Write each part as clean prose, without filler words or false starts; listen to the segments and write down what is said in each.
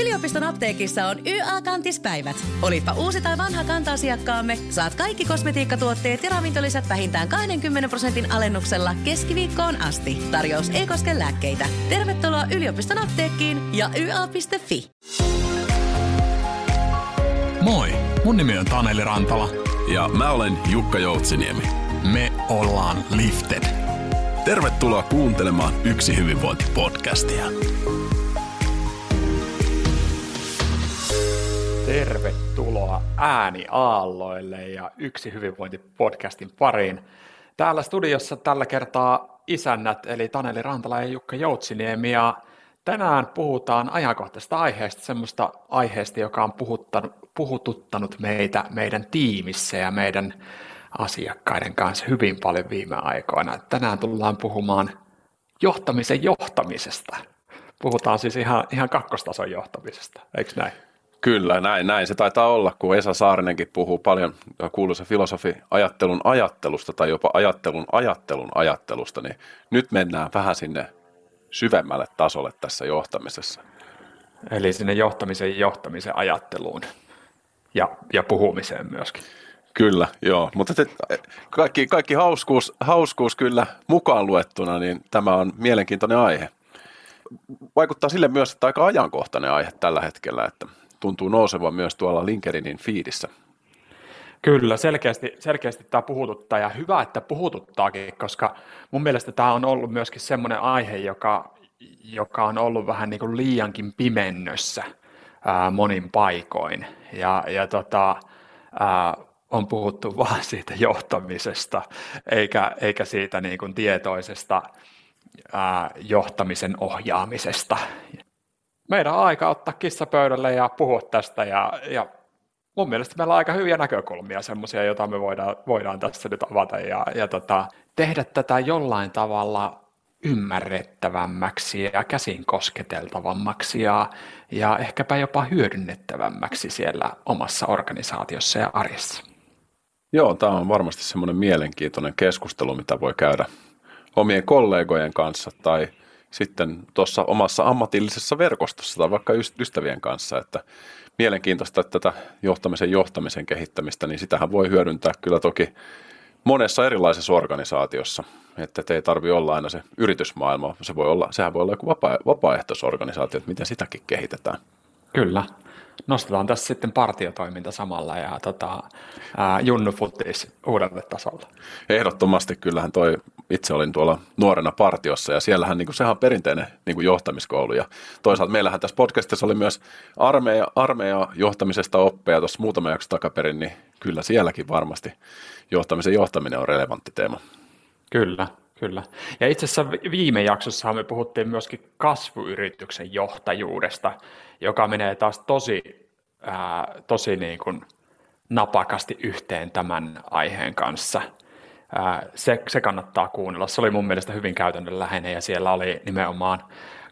Yliopiston apteekissa on YA-kantispäivät. Olipa uusi tai vanha kanta-asiakkaamme, saat kaikki kosmetiikkatuotteet ja ravintolisät vähintään 20% alennuksella keskiviikkoon asti. Tarjous ei koske lääkkeitä. Tervetuloa yliopiston apteekkiin ja YA.fi. Moi, mun nimi on Taneli Rantala. Ja mä olen Jukka Joutsiniemi. Me ollaan Lifted. Tervetuloa kuuntelemaan Yksi hyvinvointipodcastia. Tervetuloa Ääni-aalloille ja Yksi hyvinvointipodcastin pariin. Täällä studiossa tällä kertaa isännät eli Taneli Rantala ja Jukka Joutsiniemi. Ja tänään puhutaan ajankohtaisesta aiheesta, semmoista aiheesta, joka on puhututtanut meitä meidän tiimissä ja meidän asiakkaiden kanssa hyvin paljon viime aikoina. Tänään tullaan puhumaan johtamisen johtamisesta. Puhutaan siis ihan kakkostason johtamisesta, eikö näin? Kyllä, näin se taitaa olla, kun Esa Saarinenkin puhuu paljon kuuluisa filosofi ajattelun ajattelusta tai jopa ajattelun ajattelusta, niin nyt mennään vähän sinne syvemmälle tasolle tässä johtamisessa. Eli sinne johtamisen ajatteluun ja puhumiseen myöskin. Kyllä, joo, mutta kaikki hauskuus kyllä mukaan luettuna, niin tämä on mielenkiintoinen aihe. Vaikuttaa sille myös, että aika ajankohtainen aihe tällä hetkellä, että tuntuu nousevan myös tuolla Linkerinin feedissä. Kyllä, selkeästi tämä puhututtaa ja hyvä, että puhututtaakin, koska mun mielestä tämä on ollut myöskin semmoinen aihe, joka on ollut vähän niin kuin liiankin pimennössä monin paikoin. On puhuttu vaan siitä johtamisesta, eikä siitä niin kuin tietoisesta johtamisen ohjaamisesta. Meidän on aika ottaa kissa pöydälle ja puhua tästä ja mun mielestä meillä on aika hyviä näkökulmia semmoisia, joita me voidaan tässä nyt avata ja tehdä tätä jollain tavalla ymmärrettävämmäksi ja käsin kosketeltavammaksi ja ehkäpä jopa hyödynnettävämmäksi siellä omassa organisaatiossa ja arjessa. Joo, tämä on varmasti semmoinen mielenkiintoinen keskustelu, mitä voi käydä omien kollegojen kanssa tai sitten tuossa omassa ammatillisessa verkostossa tai vaikka ystävien kanssa, että mielenkiintoista, että tätä johtamisen kehittämistä, niin sitähän voi hyödyntää kyllä toki monessa erilaisessa organisaatiossa, että ei tarvitse olla aina se yritysmaailma, sehän voi olla joku vapaaehtoisorganisaatio, että miten sitäkin kehitetään. Kyllä, nostetaan tässä sitten partiotoiminta samalla ja junnufutis uudelle tasolle. Ehdottomasti kyllähän itse olin tuolla nuorena partiossa ja siellähän niin kuin, sehän on perinteinen niin kuin johtamiskoulu ja toisaalta meillähän tässä podcastissa oli myös armeija johtamisesta oppeja tuossa muutama jakso takaperin, niin kyllä sielläkin varmasti johtaminen on relevantti teema. Kyllä. Ja itse asiassa viime jaksossahan me puhuttiin myöskin kasvuyrityksen johtajuudesta, joka menee taas tosi niin kuin napakasti yhteen tämän aiheen kanssa. Se kannattaa kuunnella. Se oli mun mielestä hyvin käytännönläheinen ja siellä oli nimenomaan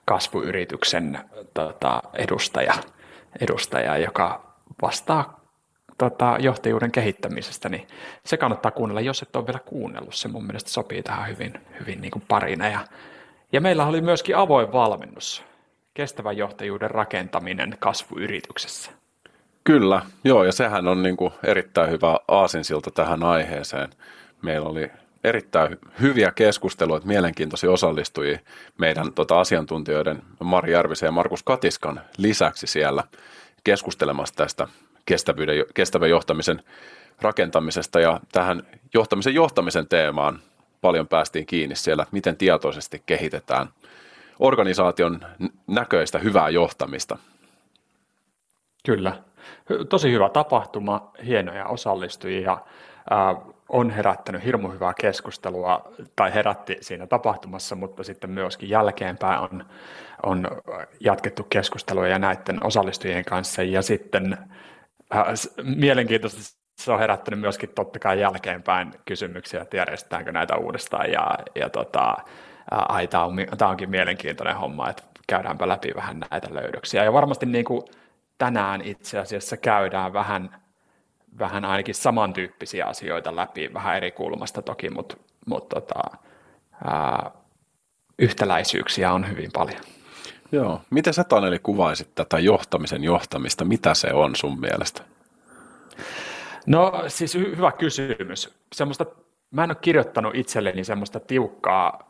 kasvuyrityksen edustaja, joka vastaa johtajuuden kehittämisestä, niin se kannattaa kuunnella, jos et ole vielä kuunnellut. Se mun mielestä sopii tähän hyvin niin kuin parina. Ja meillä oli myöskin avoin valmennus, kestävän johtajuuden rakentaminen kasvuyrityksessä. Kyllä, joo, ja sehän on niin kuin erittäin hyvä aasinsilta tähän aiheeseen. Meillä oli erittäin hyviä keskusteluja, mielenkiintoisia osallistujia meidän asiantuntijoiden Mari Järvisen ja Markus Katiskan lisäksi siellä keskustelemassa tästä kestävän johtamisen rakentamisesta ja tähän johtamisen teemaan paljon päästiin kiinni siellä, miten tietoisesti kehitetään organisaation näköistä hyvää johtamista. Kyllä, tosi hyvä tapahtuma, hienoja osallistujia, on herättänyt hirmu hyvää keskustelua tai herätti siinä tapahtumassa, mutta sitten myöskin jälkeenpäin on jatkettu keskustelua ja näiden osallistujien kanssa ja sitten mielenkiintoista se on herättänyt myöskin totta kai jälkeenpäin kysymyksiä, että järjestetäänkö näitä uudestaan ja tämä onkin mielenkiintoinen homma, että käydäänpä läpi vähän näitä löydöksiä ja varmasti niin kuin tänään itse asiassa käydään vähän ainakin samantyyppisiä asioita läpi, vähän eri kulmasta toki, mutta yhtäläisyyksiä on hyvin paljon. Joo. Miten sä, Taneli, kuvaisit tätä johtamisen johtamista? Mitä se on sun mielestä? No siis hyvä kysymys. Semmoista, mä en ole kirjoittanut itselleni semmoista tiukkaa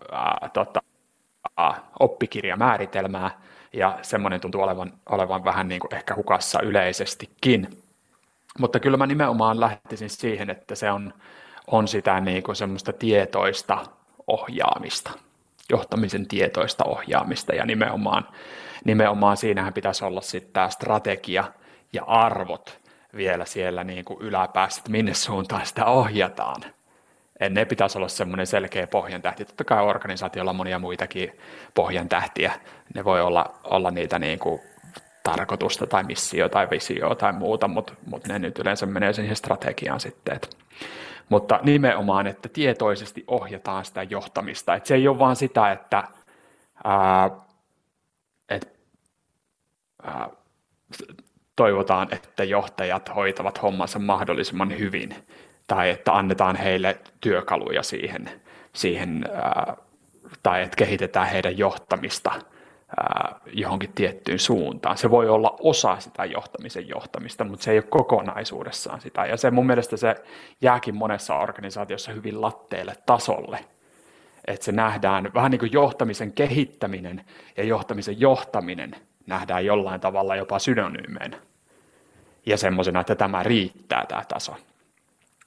oppikirjamääritelmää, ja semmoinen tuntuu olevan vähän niin kuin ehkä hukassa yleisestikin. Mutta kyllä mä nimenomaan lähtisin siihen, että se on sitä niin kuin semmoista tietoista ohjaamista, johtamisen tietoista ohjaamista, ja nimenomaan siinähän pitäisi olla sitten tämä strategia ja arvot vielä siellä niin kuin yläpäässä, että minne suuntaan sitä ohjataan. En ne pitäisi olla semmoinen selkeä pohjantähti. Totta kai organisaatiolla on monia muitakin pohjantähtiä. Ne voi olla niitä niin kuin tarkoitusta tai missio tai visio tai muuta, mutta ne nyt yleensä menee siihen strategiaan sitten. Mutta nimenomaan, että tietoisesti ohjataan sitä johtamista. Et se ei ole vaan sitä, että toivotaan, että johtajat hoitavat hommansa mahdollisimman hyvin, tai että annetaan heille työkaluja siihen, tai että kehitetään heidän johtamista johonkin tiettyyn suuntaan. Se voi olla osa sitä johtamisen johtamista, mutta se ei ole kokonaisuudessaan sitä. Ja se mun mielestä se jääkin monessa organisaatiossa hyvin latteelle tasolle. Että se nähdään vähän niin kuin johtamisen kehittäminen ja johtamisen johtaminen nähdään jollain tavalla jopa synonyymeen. Ja semmoisena, että tämä riittää tämä taso.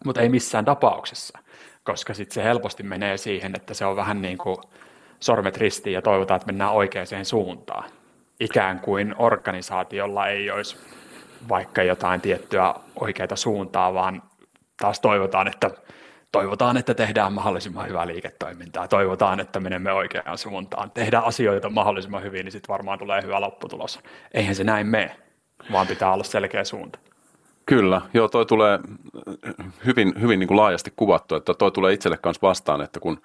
Mutta ei missään tapauksessa, koska sitten se helposti menee siihen, että se on vähän niin kuin sormet ristiin ja toivotaan, että mennään oikeaan suuntaan. Ikään kuin organisaatiolla ei olisi vaikka jotain tiettyä oikeaa suuntaa, vaan taas toivotaan, että tehdään mahdollisimman hyvää liiketoimintaa, toivotaan, että menemme oikeaan suuntaan, tehdään asioita mahdollisimman hyvin, niin sitten varmaan tulee hyvä lopputulos. Eihän se näin mene, vaan pitää olla selkeä suunta. Kyllä, joo, toi tulee hyvin, hyvin niin kuin laajasti kuvattu, että toi tulee itselle kanssa vastaan, että kun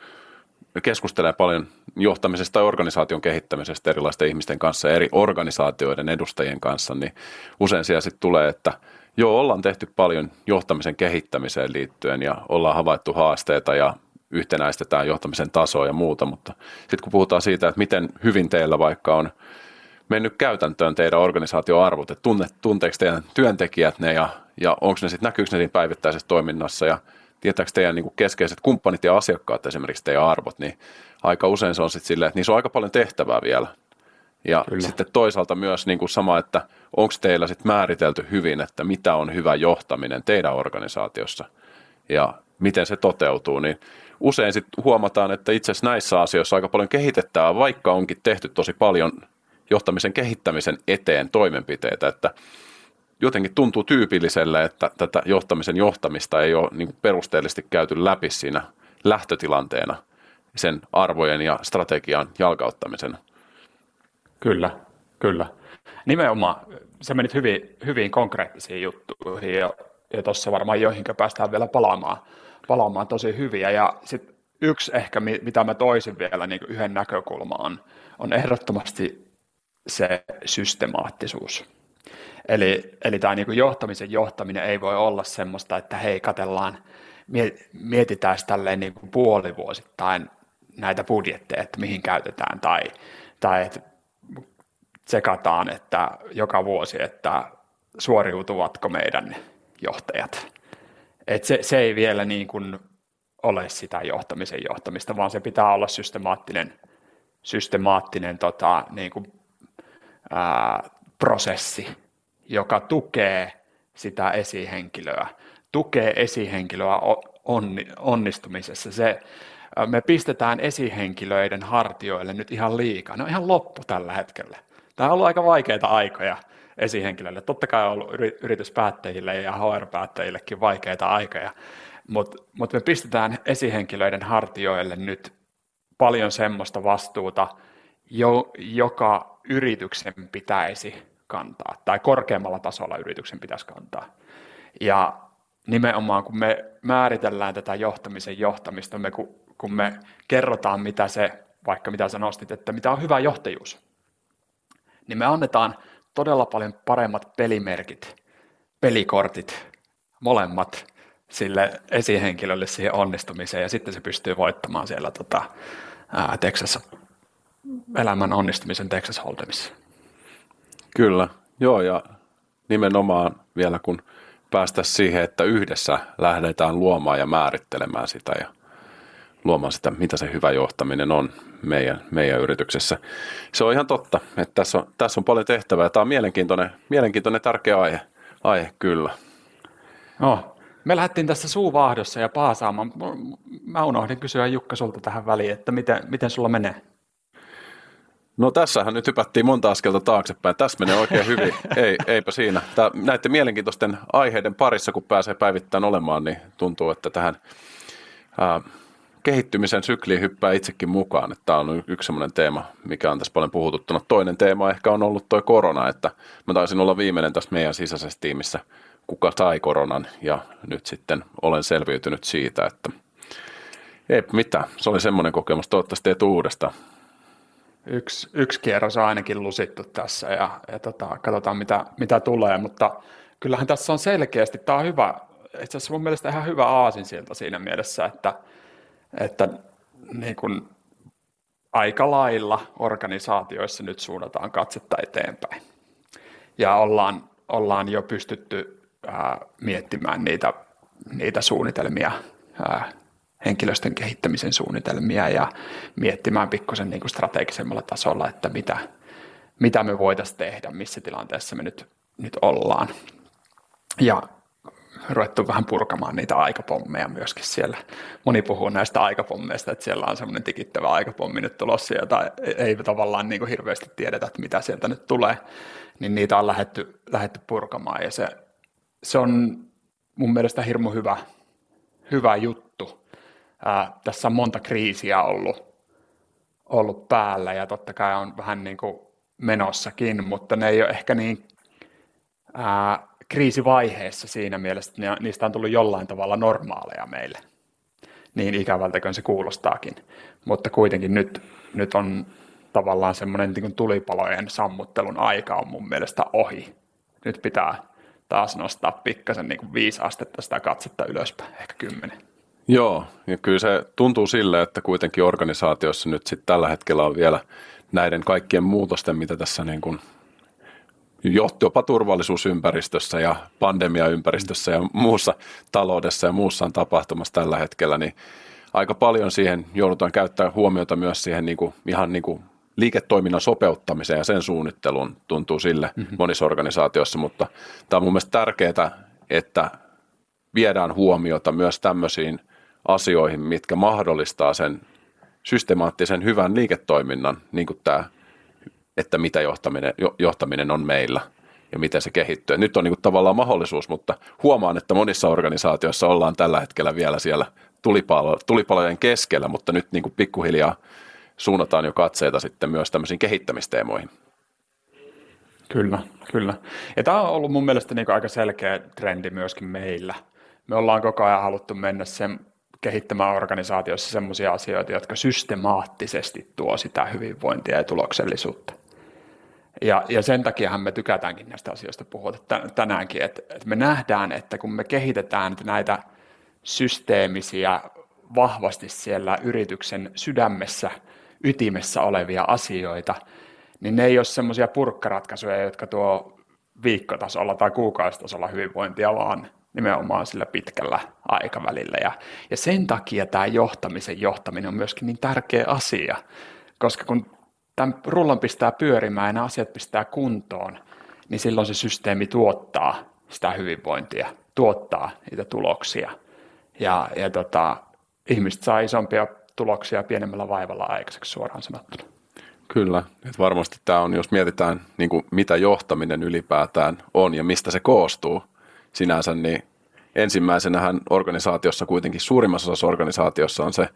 keskustelee paljon johtamisesta tai organisaation kehittämisestä erilaisten ihmisten kanssa ja eri organisaatioiden edustajien kanssa, niin usein siellä sitten tulee, että joo, ollaan tehty paljon johtamisen kehittämiseen liittyen ja ollaan havaittu haasteita ja yhtenäistetään johtamisen tasoa ja muuta, mutta sitten kun puhutaan siitä, että miten hyvin teillä vaikka on mennyt käytäntöön teidän organisaatioarvot, että tunteeko teidän työntekijät ne ja onko ne sitten, näkyykö ne siinä päivittäisessä toiminnassa ja tietääkö teidän niin kuin keskeiset kumppanit ja asiakkaat esimerkiksi teidän arvot, niin aika usein se on sitten silleen, että niissä on aika paljon tehtävää vielä. Ja kyllä. Sitten toisaalta myös niin kuin sama, että onko teillä sitten määritelty hyvin, että mitä on hyvä johtaminen teidän organisaatiossa ja miten se toteutuu, niin usein sitten huomataan, että itse asiassa näissä asioissa aika paljon kehitetään, vaikka onkin tehty tosi paljon johtamisen kehittämisen eteen toimenpiteitä, että jotenkin tuntuu tyypilliselle, että tätä johtamisen johtamista ei ole niin kuin perusteellisesti käyty läpi siinä lähtötilanteena sen arvojen ja strategian jalkauttamisena. Kyllä, kyllä. Nimenomaan se menit hyvin konkreettisiin juttuihin ja tuossa varmaan joihinkin päästään vielä palaamaan tosi hyviä. Ja sitten yksi ehkä, mitä mä toisin vielä niin kuin yhden näkökulmaan, on ehdottomasti se systemaattisuus. Eli tämä niinku johtamisen johtaminen ei voi olla semmoista, että hei, katsellaan, mietitään tälleen niinku puolivuosittain näitä budjetteja, että mihin käytetään, tai että tsekataan, että joka vuosi, että suoriutuvatko meidän johtajat. Et se ei vielä niinku ole sitä johtamisen johtamista, vaan se pitää olla systemaattinen niinku prosessi, joka tukee sitä esihenkilöä, onnistumisessa. Me pistetään esihenkilöiden hartioille nyt ihan liikaa. Ne on ihan loppu tällä hetkellä. Tämä on ollut aika vaikeita aikoja esihenkilöille. Totta kai on ollut yrityspäättäjille ja HR-päättäjillekin vaikeita aikoja, mutta me pistetään esihenkilöiden hartioille nyt paljon semmoista vastuuta, joka yrityksen pitäisi kantaa, tai korkeammalla tasolla yrityksen pitäisi kantaa. Ja nimenomaan kun me määritellään tätä johtamisen johtamista, kun me kerrotaan, mitä sä nostit, että mitä on hyvä johtajuus, niin me annetaan todella paljon paremmat pelimerkit, pelikortit, molemmat sille esihenkilölle siihen onnistumiseen, ja sitten se pystyy voittamaan siellä Texas elämän onnistumisen Texas Hold'emissa. Kyllä, joo, ja nimenomaan vielä kun päästä siihen, että yhdessä lähdetään luomaan ja määrittelemään sitä ja luomaan sitä, mitä se hyvä johtaminen on meidän yrityksessä. Se on ihan totta, että tässä on paljon tehtävää. Tämä on mielenkiintoinen tärkeä aihe kyllä. No, me lähdettiin tässä suuvaahdossa ja paasaamaan. Mä unohdin kysyä Jukka sulta tähän väliin, että miten sulla menee? No tässähän nyt hypättiin monta askelta taaksepäin. Tässä menee oikein hyvin. Eipä siinä. Näiden mielenkiintoisten aiheiden parissa, kun pääsee päivittäin olemaan, niin tuntuu, että tähän kehittymisen sykliin hyppää itsekin mukaan. Tämä on yksi sellainen teema, mikä on tässä paljon puhututtuna. Toinen teema ehkä on ollut tuo korona, että mä taisin olla viimeinen tässä meidän sisäisessä tiimissä, kuka sai koronan, ja nyt sitten olen selviytynyt siitä, että ei mitään. Se oli semmoinen kokemus. Toivottavasti ei tule uudestaan. Yksi kierros on ainakin lusittu tässä ja katsotaan mitä tulee, mutta kyllähän tässä on selkeästi, tämä on hyvä, itse asiassa mun mielestä ihan hyvä aasinsilta siinä mielessä, että niin kuin aika lailla organisaatioissa nyt suunnataan katsetta eteenpäin ja ollaan jo pystytty miettimään niitä suunnitelmia, henkilöstön kehittämisen suunnitelmia ja miettimään pikkusen niin kuin strategisemmalla tasolla, että mitä me voitaisiin tehdä, missä tilanteessa me nyt ollaan. Ja ruvettu vähän purkamaan niitä aikapommeja myöskin siellä. Moni puhuu näistä aikapommeista, että siellä on semmoinen tikittävä aikapommi nyt tulossa, jota ei tavallaan niin kuin hirveästi tiedetä, että mitä sieltä nyt tulee. Niin niitä on lähdetty purkamaan ja se on mun mielestä hirmu hyvä juttu. Tässä on monta kriisiä ollut päällä ja totta kai on vähän niin kuin menossakin, mutta ne ei ole ehkä niin kriisivaiheessa siinä mielessä, että niistä on tullut jollain tavalla normaaleja meille. Niin ikävältäkön se kuulostaakin, mutta kuitenkin nyt on tavallaan semmoinen niin kuin tulipalojen sammuttelun aika on mun mielestä ohi. Nyt pitää taas nostaa pikkasen niin kuin 5 astetta sitä katsetta ylöspäin, ehkä 10. Joo, ja kyllä se tuntuu sille, että kuitenkin organisaatiossa nyt sitten tällä hetkellä on vielä näiden kaikkien muutosten, mitä tässä niin kuin jopa turvallisuusympäristössä ja pandemiaympäristössä ja muussa taloudessa ja muussa on tapahtumassa tällä hetkellä, niin aika paljon siihen joudutaan käyttämään huomiota myös siihen niin kuin, ihan niin kuin liiketoiminnan sopeuttamiseen ja sen suunnitteluun tuntuu sille monissa organisaatioissa, mutta tämä on mun mielestä tärkeää, että viedään huomiota myös tämmöisiin asioihin, mitkä mahdollistaa sen systemaattisen hyvän liiketoiminnan, niin kuin tämä, että mitä johtaminen on meillä ja miten se kehittyy. Nyt on niin kuin tavallaan mahdollisuus, mutta huomaan, että monissa organisaatioissa ollaan tällä hetkellä vielä siellä tulipalojen keskellä, mutta nyt niin kuin pikkuhiljaa suunnataan jo katseita sitten myös tämmöisiin kehittämisteemoihin. Kyllä. Ja tämä on ollut mun mielestä niin kuin aika selkeä trendi myöskin meillä. Me ollaan koko ajan haluttu mennä kehittämään organisaatiossa semmoisia asioita, jotka systemaattisesti tuo sitä hyvinvointia ja tuloksellisuutta. Ja sen takiahan me tykätäänkin näistä asioista puhua tänäänkin, että me nähdään, että kun me kehitetään näitä systeemisiä, vahvasti siellä yrityksen sydämessä, ytimessä olevia asioita, niin ne ei ole semmoisia purkkaratkaisuja, jotka tuo viikkotasolla tai kuukausitasolla hyvinvointia, vaan nimenomaan sillä pitkällä aikavälillä. Ja sen takia tämä johtaminen on myöskin niin tärkeä asia, koska kun tämän rullan pistää pyörimään ja nämä asiat pistää kuntoon, niin silloin se systeemi tuottaa sitä hyvinvointia, tuottaa niitä tuloksia. Ja ihmiset saa isompia tuloksia pienemmällä vaivalla aikaiseksi suoraan sanottuna. Kyllä, että varmasti tämä on, jos mietitään niin kuin mitä johtaminen ylipäätään on ja mistä se koostuu sinänsä, niin ensimmäisenähän organisaatiossa kuitenkin suurimmassa osassa organisaatiossa on se,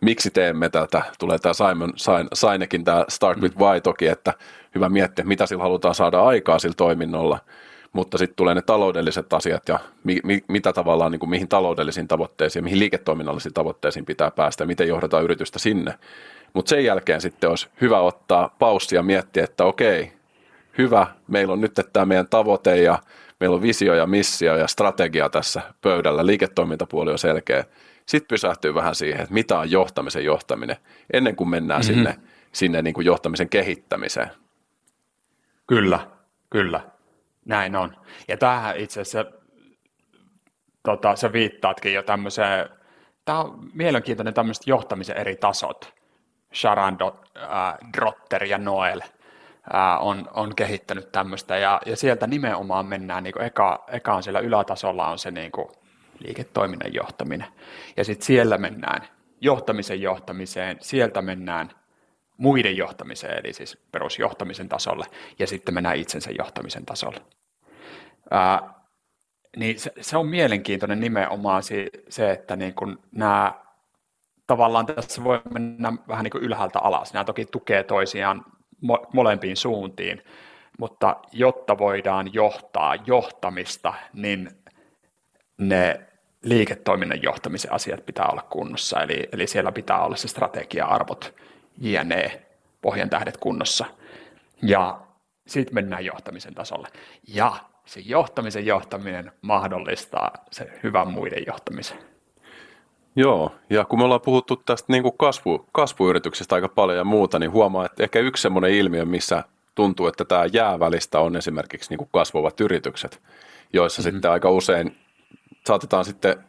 miksi teemme tätä, tulee tämä Simon Sinekin tämä Start with Why toki, että hyvä miettiä, mitä sillä halutaan saada aikaa sillä toiminnolla, mutta sitten tulee ne taloudelliset asiat ja mitä tavallaan, niin kuin mihin taloudellisiin tavoitteisiin, mihin liiketoiminnallisiin tavoitteisiin pitää päästä ja miten johdetaan yritystä sinne. Mutta sen jälkeen sitten olisi hyvä ottaa paussia ja miettiä, että okei, hyvä, meillä on nyt tämä meidän tavoite ja meillä on visio ja missio ja strategia tässä pöydällä, liiketoimintapuoli on selkeä. Sitten pysähtyy vähän siihen, että mitä on johtaminen, ennen kuin mennään sinne sinne niin kuin johtamisen kehittämiseen. Kyllä. Näin on. Ja tämähän itse asiassa, sä viittaatkin jo tämmöiseen, tämä on mielenkiintoinen tämmöiset johtamisen eri tasot. Charan, Drotter ja Noel on kehittänyt tämmöistä ja sieltä nimenomaan mennään, niin kuin eka on siellä ylätasolla on se niin kuin liiketoiminnan johtaminen ja sitten siellä mennään johtamisen johtamiseen, sieltä mennään muiden johtamiseen eli siis perusjohtamisen tasolle ja sitten mennään itsensä johtamisen tasolle. Niin se on mielenkiintoinen nimenomaan se, että niin kun nämä tavallaan tässä voi mennä vähän niin kuin ylhäältä alas. Nämä toki tukee toisiaan molempiin suuntiin, mutta jotta voidaan johtaa johtamista, niin ne liiketoiminnan johtamisen asiat pitää olla kunnossa. Eli siellä pitää olla se strategia-arvot, jne. Pohjantähdet kunnossa. Ja sitten mennään johtamisen tasolle. Ja se johtamisen johtaminen mahdollistaa se hyvän muiden johtamisen. Joo, ja kun me ollaan puhuttu tästä niin kuin kasvuyrityksestä aika paljon ja muuta, niin huomaa, että ehkä yksi semmoinen ilmiö, missä tuntuu, että tämä jää välistä on esimerkiksi niin kuin kasvavat yritykset, joissa sitten aika usein saatetaan sitten,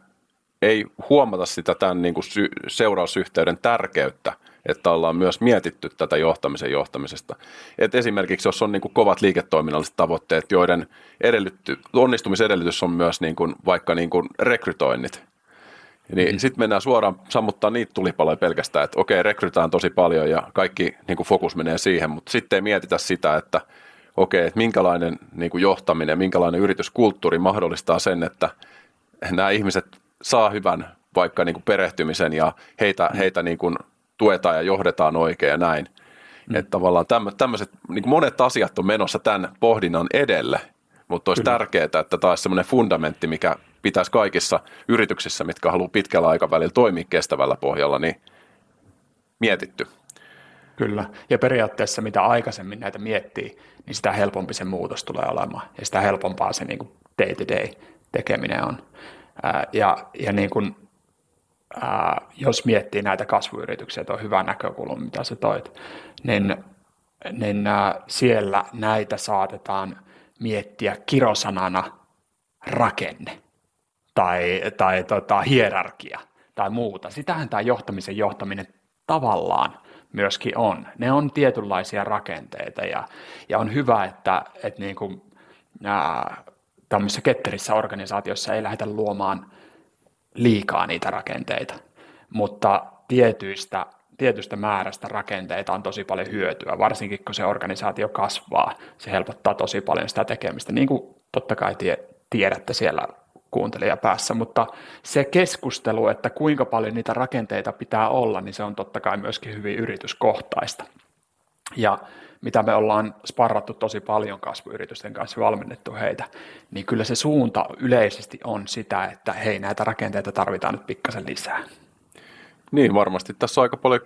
ei huomata sitä tämän niin kuin seurausyhteyden tärkeyttä, että ollaan myös mietitty tätä johtamisen johtamisesta. Et esimerkiksi jos on niin kuin kovat liiketoiminnalliset tavoitteet, joiden onnistumisedellytys on myös niin kuin, vaikka niin kuin rekrytoinnit, niin sitten mennään suoraan sammuttaa niitä tulipaloja pelkästään, että okei, rekrytään tosi paljon ja kaikki niin kuin fokus menee siihen, mutta sitten ei mietitä sitä, että okei, että minkälainen niin kuin johtaminen, minkälainen yrityskulttuuri mahdollistaa sen, että nämä ihmiset saa hyvän vaikka niin kuin perehtymisen ja heitä niin kuin tuetaan ja johdetaan oikein ja näin. Että tavallaan tämmöiset, niin kuin monet asiat on menossa tämän pohdinnan edelle, mutta olisi tärkeää, että taas semmoinen fundamentti, mikä pitäisi kaikissa yrityksissä, mitkä haluaa pitkällä aikavälillä toimia kestävällä pohjalla, niin mietitty. Kyllä, ja periaatteessa mitä aikaisemmin näitä miettii, niin sitä helpompi se muutos tulee olemaan, ja sitä helpompaa se niin kuin day-to-day tekeminen on. Ja niin kuin, jos miettii näitä kasvuyrityksiä, tuo hyvä näkökulma, mitä sä toit, niin siellä näitä saatetaan miettiä kirosanana rakenne tai hierarkia tai muuta. Sitähän tämä johtamisen johtaminen tavallaan myöskin on. Ne on tietynlaisia rakenteita ja on hyvä, että niin kuin, tämmöisissä ketterissä organisaatiossa ei lähdetä luomaan liikaa niitä rakenteita, mutta tietystä määrästä rakenteita on tosi paljon hyötyä, varsinkin kun se organisaatio kasvaa. Se helpottaa tosi paljon sitä tekemistä, niin kuin totta kai tiedätte siellä kuuntelijapäässä, mutta se keskustelu, että kuinka paljon niitä rakenteita pitää olla, niin se on totta kai myöskin hyvin yrityskohtaista. Ja mitä me ollaan sparrattu tosi paljon kasvuyritysten kanssa, valmennettu heitä, niin kyllä se suunta yleisesti on sitä, että hei, näitä rakenteita tarvitaan nyt pikkasen lisää. Niin, varmasti. Tässä on aika paljon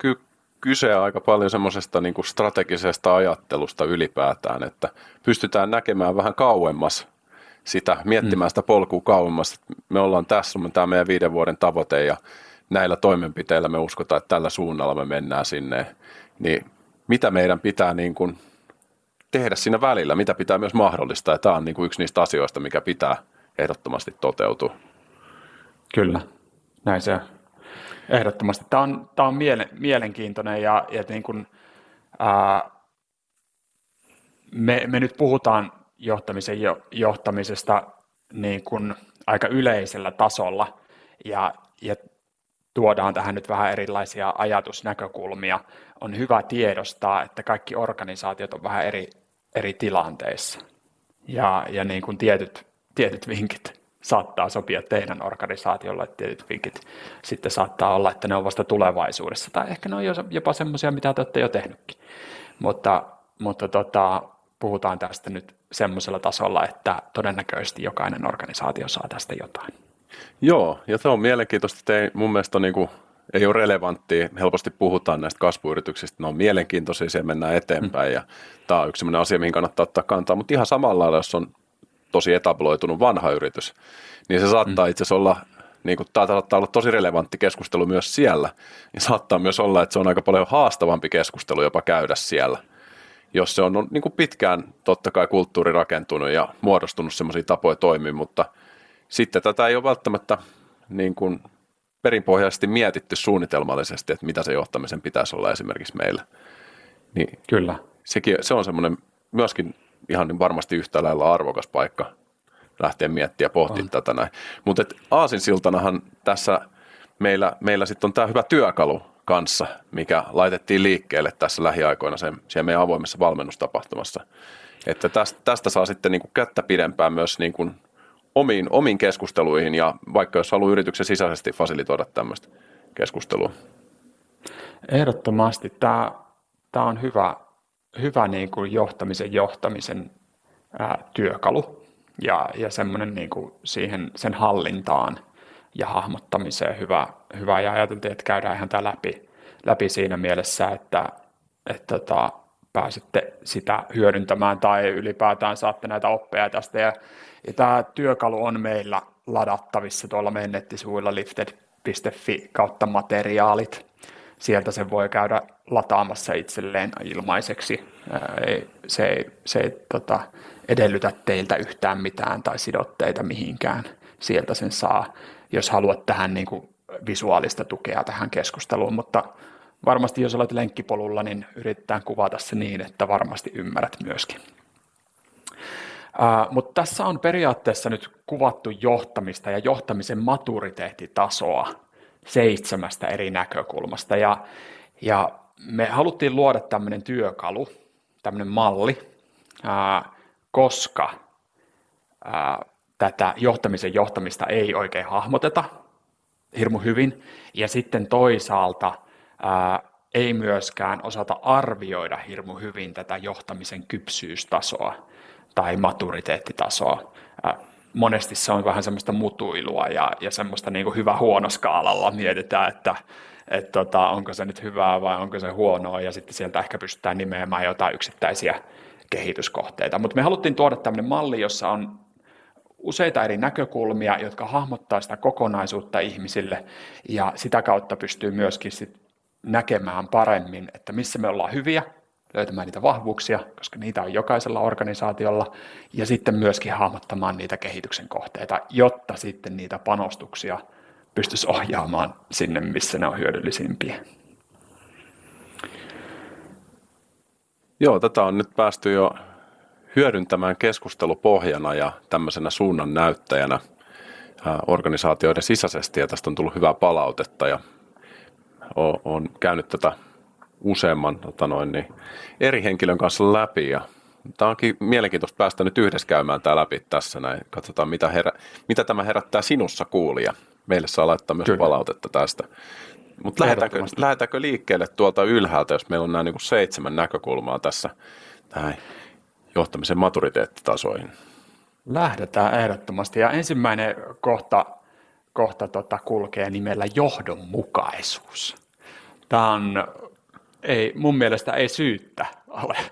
kyse aika paljon semmoisesta niin kuin strategisesta ajattelusta ylipäätään, että pystytään näkemään vähän kauemmas sitä, miettimään sitä polkua kauemmas. Me ollaan tässä, on tämä meidän 5 vuoden tavoite ja näillä toimenpiteillä me uskotaan, että tällä suunnalla me mennään sinne. Niin mitä meidän pitää niin kuin tehdä siinä välillä, mitä pitää myös mahdollistaa. Ja tämä on niin kuin yksi niistä asioista, mikä pitää ehdottomasti toteutua. Kyllä, näin se on. Ehdottomasti. Tämä on mielenkiintoinen ja niin kuin, me nyt puhutaan johtamisen johtamisesta niin kuin aika yleisellä tasolla ja tuodaan tähän nyt vähän erilaisia ajatusnäkökulmia. On hyvä tiedostaa, että kaikki organisaatiot on vähän eri tilanteissa ja niin kuin tietyt vinkit saattaa sopia teidän organisaatiolla, että tietyt vinkit sitten saattaa olla, että ne on vasta tulevaisuudessa, tai ehkä ne on jopa semmoisia, mitä te olette jo tehnytkin, mutta puhutaan tästä nyt semmoisella tasolla, että todennäköisesti jokainen organisaatio saa tästä jotain. Joo, ja se on mielenkiintoista, että ei, mun mielestä on niin kuin, ei ole relevanttia, helposti puhutaan näistä kasvuyrityksistä, ne on mielenkiintoisia, siellä mennään eteenpäin, ja tämä on yksi sellainen asia, mihin kannattaa ottaa kantaa, mutta ihan samalla lailla, jos on tosi etabloitunut vanha yritys, niin se saattaa itse asiassa olla niin kuin tämä saattaa olla tosi relevantti keskustelu myös siellä, ja saattaa myös olla, että se on aika paljon haastavampi keskustelu jopa käydä siellä, jos se on niin kuin pitkään totta kai kulttuuri rakentunut ja muodostunut sellaisia tapoja toimia, mutta sitten tätä ei ole välttämättä niin kuin perinpohjaisesti mietitty suunnitelmallisesti, että mitä se johtamisen pitäisi olla esimerkiksi meillä. Niin kyllä. Sekin, se on semmoinen myöskin ihan varmasti yhtä lailla arvokas paikka lähteä miettimään ja pohtimaan tätä näin. Mutta aasinsiltanahan tässä meillä sitten on tämä hyvä työkalu kanssa, mikä laitettiin liikkeelle tässä lähiaikoina siellä meidän avoimessa valmennustapahtumassa. Että tästä saa sitten niinku kättä pidempään myös niinku omiin keskusteluihin ja vaikka jos haluaa yrityksen sisäisesti fasilitoida tämmöistä keskustelua. Ehdottomasti. Tämä on hyvä niin kuin johtamisen työkalu ja semmoinen niin kuin siihen sen hallintaan ja hahmottamiseen hyvä. Ja ajateltiin, että käydään ihan tämä läpi siinä mielessä, että pääsette sitä hyödyntämään tai ylipäätään saatte näitä oppeja tästä. Ja tämä työkalu on meillä ladattavissa tuolla meidän nettisivuilla lifted.fi/materiaalit. Sieltä sen voi käydä lataamassa itselleen ilmaiseksi. Se ei edellytä teiltä yhtään mitään tai sidotteita mihinkään. Sieltä sen saa, jos haluat tähän niin kuin visuaalista tukea tähän keskusteluun, mutta varmasti jos olet lenkkipolulla, niin yritetään kuvata se niin, että varmasti ymmärrät myöskin. Mutta tässä on periaatteessa nyt kuvattu johtamista ja johtamisen maturiteettitasoa 7 eri näkökulmasta. Ja me haluttiin luoda tämmöinen työkalu, tämmöinen malli, koska tätä johtamista ei oikein hahmoteta hirmu hyvin. Ja sitten toisaalta ei myöskään osata arvioida hirmu hyvin tätä johtamisen kypsyystasoa tai maturiteettitasoa. Monesti se on vähän semmoista mutuilua ja semmoista niin kuin hyvä huono skaalalla mietitään, että onko se nyt hyvää vai onko se huonoa ja sitten sieltä ehkä pystytään nimeämään jotain yksittäisiä kehityskohteita. Mutta me haluttiin tuoda tämmöinen malli, jossa on useita eri näkökulmia, jotka hahmottaa sitä kokonaisuutta ihmisille ja sitä kautta pystyy myöskin sit näkemään paremmin, että missä me ollaan hyviä, löytämään niitä vahvuuksia, koska niitä on jokaisella organisaatiolla, ja sitten myöskin hahmottamaan niitä kehityksen kohteita, jotta sitten niitä panostuksia pystyisi ohjaamaan sinne, missä ne on hyödyllisimpiä. Joo, tätä on nyt päästy jo hyödyntämään keskustelupohjana ja tämmöisenä suunnannäyttäjänä organisaatioiden sisäisesti, ja tästä on tullut hyvää palautetta, ja olen käynyt tätä useamman eri henkilön kanssa läpi, ja tämä onkin mielenkiintoista päästä nyt yhdessä käymään tämä läpi tässä näin. Katsotaan, mitä tämä herättää sinussa, kuulija. Meille saa laittaa myös palautetta tästä. Mutta lähdetäänkö liikkeelle tuolta ylhäältä, jos meillä on nämä niin kuin 7 näkökulmaa tässä näin, johtamisen maturiteettitasoihin? Lähdetään ehdottomasti, ja ensimmäinen kohta kulkee nimellä johdonmukaisuus. Tämä on mun mielestä ei syyttä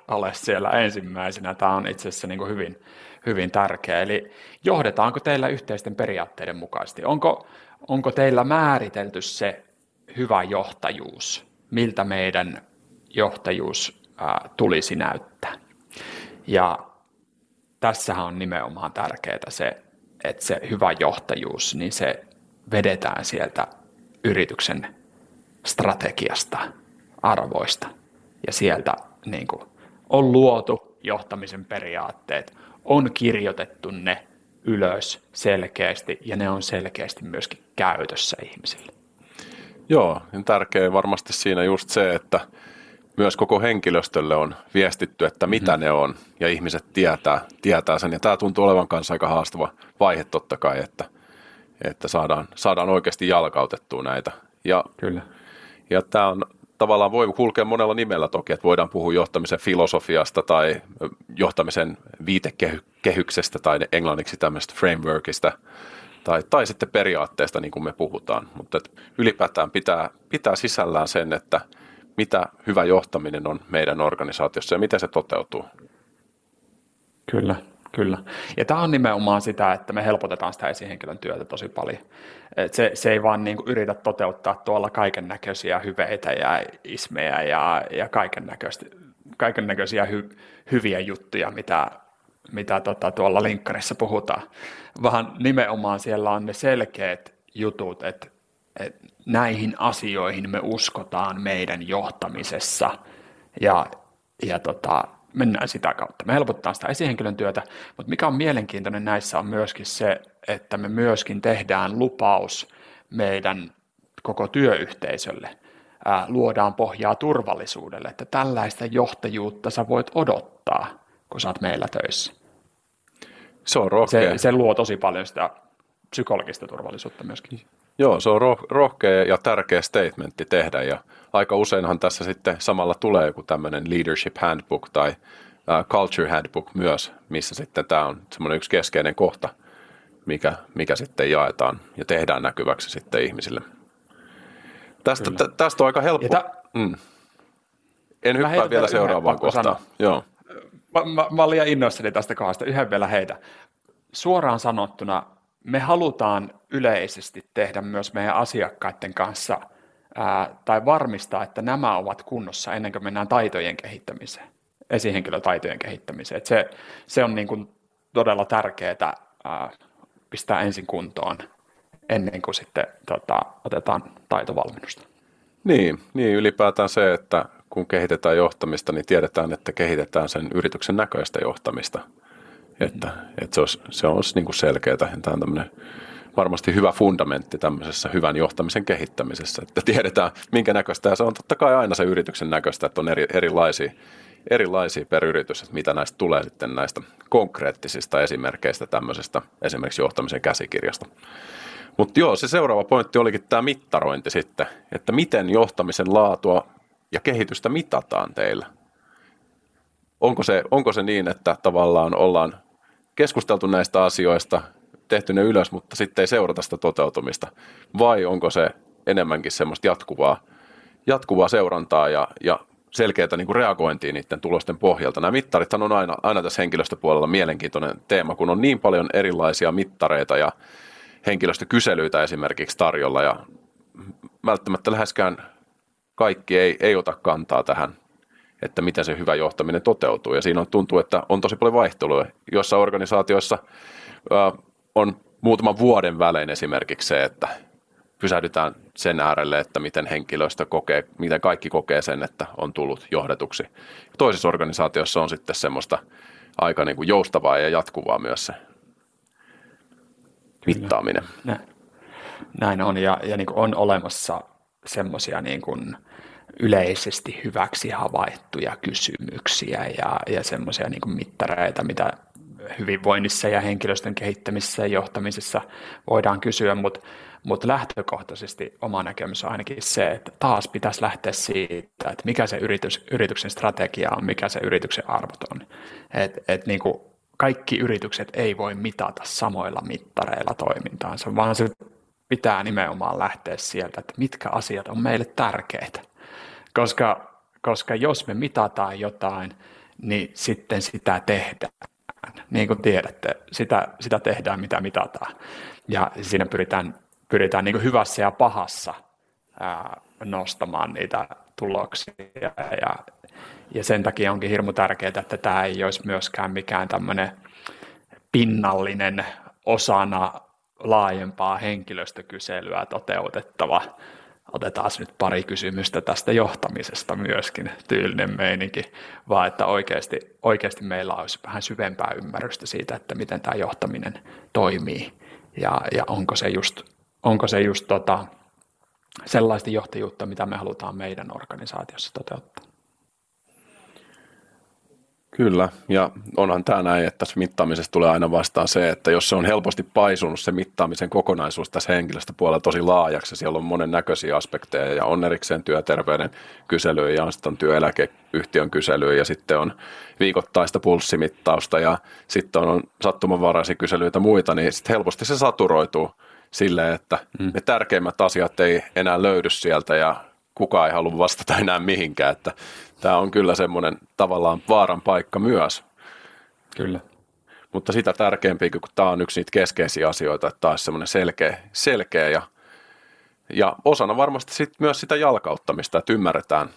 ole siellä ensimmäisenä. Tämä on itse asiassa niin kuin hyvin tärkeä. Eli johdetaanko teillä yhteisten periaatteiden mukaisesti? Onko teillä määritelty se hyvä johtajuus? Miltä meidän johtajuus tulisi näyttää? Ja tässähän on nimenomaan tärkeää se, että se hyvä johtajuus, niin se vedetään sieltä yrityksen strategiasta, arvoista ja sieltä niin kuin on luotu johtamisen periaatteet, on kirjoitettu ne ylös selkeästi ja ne on selkeästi myöskin käytössä ihmisille. Joo, niin tärkeä varmasti siinä just se, että myös koko henkilöstölle on viestitty, että mitä ne on ja ihmiset tietää sen ja tämä tuntuu olevan kanssa aika haastava vaihe totta kai, että saadaan oikeasti jalkautettua näitä ja, kyllä. Ja tämä on tavallaan voi kulkea monella nimellä toki, että voidaan puhua johtamisen filosofiasta tai johtamisen viitekehyksestä tai englanniksi tämmöistä frameworkista tai sitten periaatteesta, niin kuin me puhutaan. Mutta ylipäätään pitää sisällään sen, että mitä hyvä johtaminen on meidän organisaatiossa ja miten se toteutuu. Kyllä, Kyllä. Ja tämä on nimenomaan sitä, että me helpotetaan sitä esihenkilön työtä tosi paljon. Et se ei vaan niinku yritä toteuttaa tuolla kaiken näköisiä hyveitä ja ismejä ja kaikennäköisiä hyviä juttuja, mitä tuolla linkkarissa puhutaan, vaan nimenomaan siellä on ne selkeät jutut, että näihin asioihin me uskotaan meidän johtamisessa ja mennään sitä kautta. Me helpotetaan sitä esihenkilön työtä, mutta mikä on mielenkiintoinen näissä on myöskin se, että me myöskin tehdään lupaus meidän koko työyhteisölle. Luodaan pohjaa turvallisuudelle, että tällaista johtajuutta sä voit odottaa, kun sä oot meillä töissä. Se on rohkea. Se luo tosi paljon sitä psykologista turvallisuutta myöskin. Joo, se on rohkea ja tärkeä statementti tehdä ja aika useinhan tässä sitten samalla tulee joku tämmöinen leadership handbook tai culture handbook myös, missä sitten tämä on semmoinen yksi keskeinen kohta, mikä sitten jaetaan ja tehdään näkyväksi sitten ihmisille. Tästä on aika helppo. En hyppää vielä seuraavaan kohtaan. Joo. Mä olen liian innoissani tästä kohdasta. Yhden vielä heitä. Suoraan sanottuna me halutaan yleisesti tehdä myös meidän asiakkaiden kanssa tai varmistaa, että nämä ovat kunnossa ennen kuin mennään taitojen kehittämiseen, esihenkilötaitojen kehittämiseen. Et se on niin kuin todella tärkeää pistää ensin kuntoon, ennen kuin sitten otetaan taitovalmennusta. Niin, ylipäätään se, että kun kehitetään johtamista, niin tiedetään, että kehitetään sen yrityksen näköistä johtamista. Mm-hmm. Että se olisi niin kuin selkeää. Tämä on tämmöinen varmasti hyvä fundamentti tämmöisessä hyvän johtamisen kehittämisessä, että tiedetään minkä näköistä. Ja se on totta kai aina se yrityksen näköistä, että on erilaisia per yritys, että mitä näistä tulee sitten näistä konkreettisista esimerkkeistä tämmöisestä esimerkiksi johtamisen käsikirjasta. Mutta joo, se seuraava pointti olikin tämä mittarointi sitten, että miten johtamisen laatua ja kehitystä mitataan teillä. Onko se niin, että tavallaan ollaan keskusteltu näistä asioista, tehty ne ylös, mutta sitten ei seurata sitä toteutumista? Vai onko se enemmänkin semmoista jatkuvaa seurantaa ja selkeää niin kuin reagointia niiden tulosten pohjalta? Nämä mittarithan on aina tässä henkilöstöpuolella mielenkiintoinen teema, kun on niin paljon erilaisia mittareita ja henkilöstökyselyitä esimerkiksi tarjolla ja välttämättä läheskään kaikki ei ota kantaa tähän, että miten se hyvä johtaminen toteutuu. Ja siinä tuntuu, että on tosi paljon vaihtelua. Jossain organisaatioissa on muutaman vuoden välein esimerkiksi se, että pysähdytään sen äärelle, että miten henkilöstö kokee, miten kaikki kokee sen, että on tullut johdetuksi. Toisessa organisaatiossa on sitten semmoista aika niin kuin joustavaa ja jatkuvaa myös se mittaaminen. Näin on ja niin kuin on olemassa semmoisia niin kuin yleisesti hyväksi havaittuja kysymyksiä ja semmoisia niin kuin mittareita, mitä hyvinvoinnissa ja henkilöstön kehittämisessä ja johtamisessa voidaan kysyä, mutta lähtökohtaisesti oma näkemys on ainakin se, että taas pitäisi lähteä siitä, että mikä se yrityksen strategia on, mikä se yrityksen arvot on. Et niin kuin kaikki yritykset ei voi mitata samoilla mittareilla toimintaansa, vaan se pitää nimenomaan lähteä sieltä, että mitkä asiat on meille tärkeitä. Koska jos me mitataan jotain, niin sitten sitä tehdään. Niin kuin tiedätte, sitä tehdään, mitä mitataan. Ja siinä pyritään niin kuin hyvässä ja pahassa nostamaan niitä tuloksia ja sen takia onkin hirmu tärkeää, että tämä ei olisi myöskään mikään tämmöinen pinnallinen osana laajempaa henkilöstökyselyä toteutettava. Otetaan nyt pari kysymystä tästä johtamisesta myöskin, tyylinen meininki, vaan että oikeasti meillä olisi vähän syvempää ymmärrystä siitä, että miten tämä johtaminen toimii ja onko se just sellaista johtajuutta, mitä me halutaan meidän organisaatiossa toteuttaa. Kyllä, ja onhan tämä näin, että mittaamisessa tulee aina vastaan se, että jos se on helposti paisunut se mittaamisen kokonaisuus tässä henkilöstöpuolella tosi laajaksi, siellä on monennäköisiä aspekteja ja on erikseen työterveyden kyselyä ja on työeläkeyhtiön kyselyä ja sitten on viikoittaista pulssimittausta ja sitten on sattumanvaraisia kyselyitä muita, niin sitten helposti se saturoituu sille, että ne tärkeimmät asiat ei enää löydy sieltä ja kukaan ei halua vastata enää mihinkään, että tämä on kyllä semmoinen tavallaan vaaran paikka myös. Kyllä. Mutta sitä tärkeämpi, kun tämä on yksi niitä keskeisiä asioita, että tämä on semmoinen selkeä ja osana varmasti sit myös sitä jalkauttamista, että ymmärretään,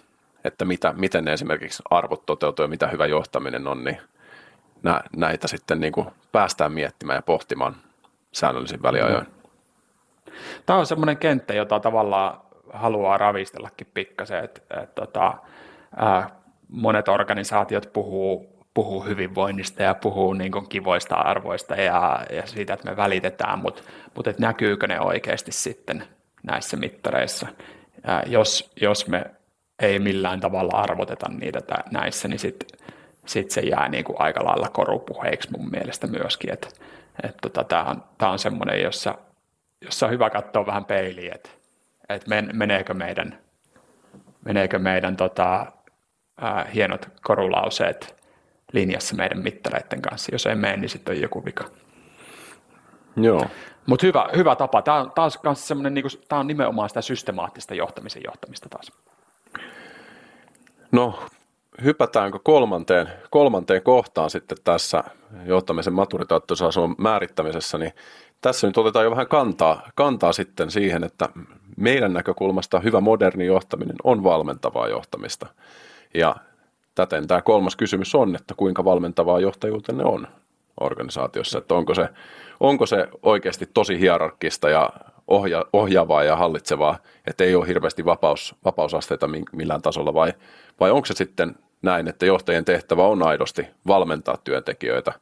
että miten ne esimerkiksi arvot toteutuu ja mitä hyvä johtaminen on, niin näitä sitten niin kuin päästään miettimään ja pohtimaan säännöllisin väliajoin. Tämä on semmoinen kenttä, jota tavallaan haluaa ravistellakin pikkasen, että monet organisaatiot puhuu hyvinvoinnista ja puhuu niin kuin kivoista arvoista ja siitä, että me välitetään, mutta et näkyykö ne oikeasti sitten näissä mittareissa, jos me ei millään tavalla arvoteta niitä näissä, niin sitten se jää niin kuin aika lailla korupuheiksi mun mielestä myöskin, että tämä on semmoinen, jossa on hyvä katsoa vähän peiliin, että meneekö meidän hienot korulauseet linjassa meidän mittareiden kanssa. Jos ei mene, niin sitten on joku vika. Joo. Mutta hyvä tapa. Tämä on nimenomaan sitä systemaattista johtamisen johtamista taas. No, hypätäänkö kolmanteen kohtaan sitten tässä johtamisen maturitaattisasun määrittämisessä, niin tässä nyt otetaan jo vähän kantaa sitten siihen, että meidän näkökulmasta hyvä moderni johtaminen on valmentavaa johtamista. Ja täten tämä kolmas kysymys on, että kuinka valmentavaa johtajuutenne on organisaatiossa, että onko se oikeasti tosi hierarkkista ja ohjaavaa ja hallitsevaa, että ei ole hirveästi vapausasteita millään tasolla, vai onko se sitten näin, että johtajien tehtävä on aidosti valmentaa työntekijöitä?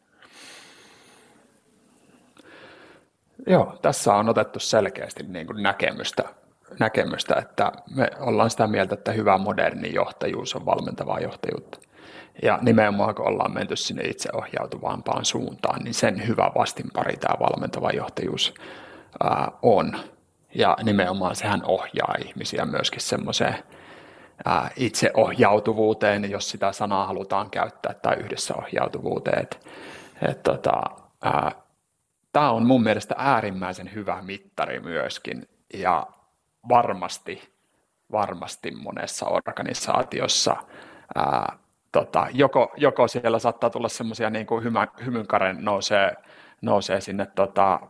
Joo, tässä on otettu selkeästi niin kuin näkemystä, että me ollaan sitä mieltä, että hyvä moderni johtajuus on valmentavaa johtajuutta. Ja nimenomaan, kun ollaan menty sinne itseohjautuvampaan suuntaan, niin sen hyvä vastinpari tämä valmentava johtajuus on. Ja nimenomaan sehän ohjaa ihmisiä myöskin semmoiseen itseohjautuvuuteen, jos sitä sanaa halutaan käyttää, tai yhdessä ohjautuvuuteen. Tämä on mun mielestä äärimmäisen hyvä mittari myöskin, ja varmasti monessa organisaatiossa joko siellä saattaa tulla semmoisia niin kuin hymynkaren nousee sinne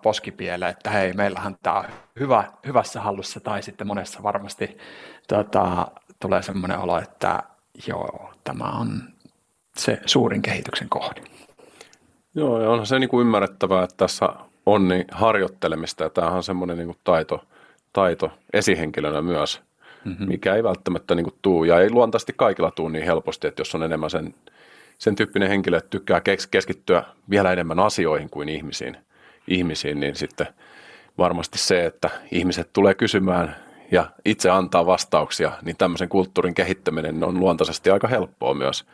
poskipieleen, että hei, meillähän tämä on hyvässä hallussa, tai sitten monessa varmasti tulee semmoinen olo, että joo, tämä on se suurin kehityksen kohde. Joo, ja onhan se niin kuin ymmärrettävää, että tässä on niin harjoittelemista, ja tämähän on semmoinen niin kuin taito esihenkilönä myös, mikä ei välttämättä niin kuin tuu, ja ei luontaisesti kaikilla tuu niin helposti, että jos on enemmän sen tyyppinen henkilö, että tykkää keskittyä vielä enemmän asioihin kuin ihmisiin, niin sitten varmasti se, että ihmiset tulee kysymään ja itse antaa vastauksia, niin tämmöisen kulttuurin kehittäminen on luontaisesti aika helppoa myös,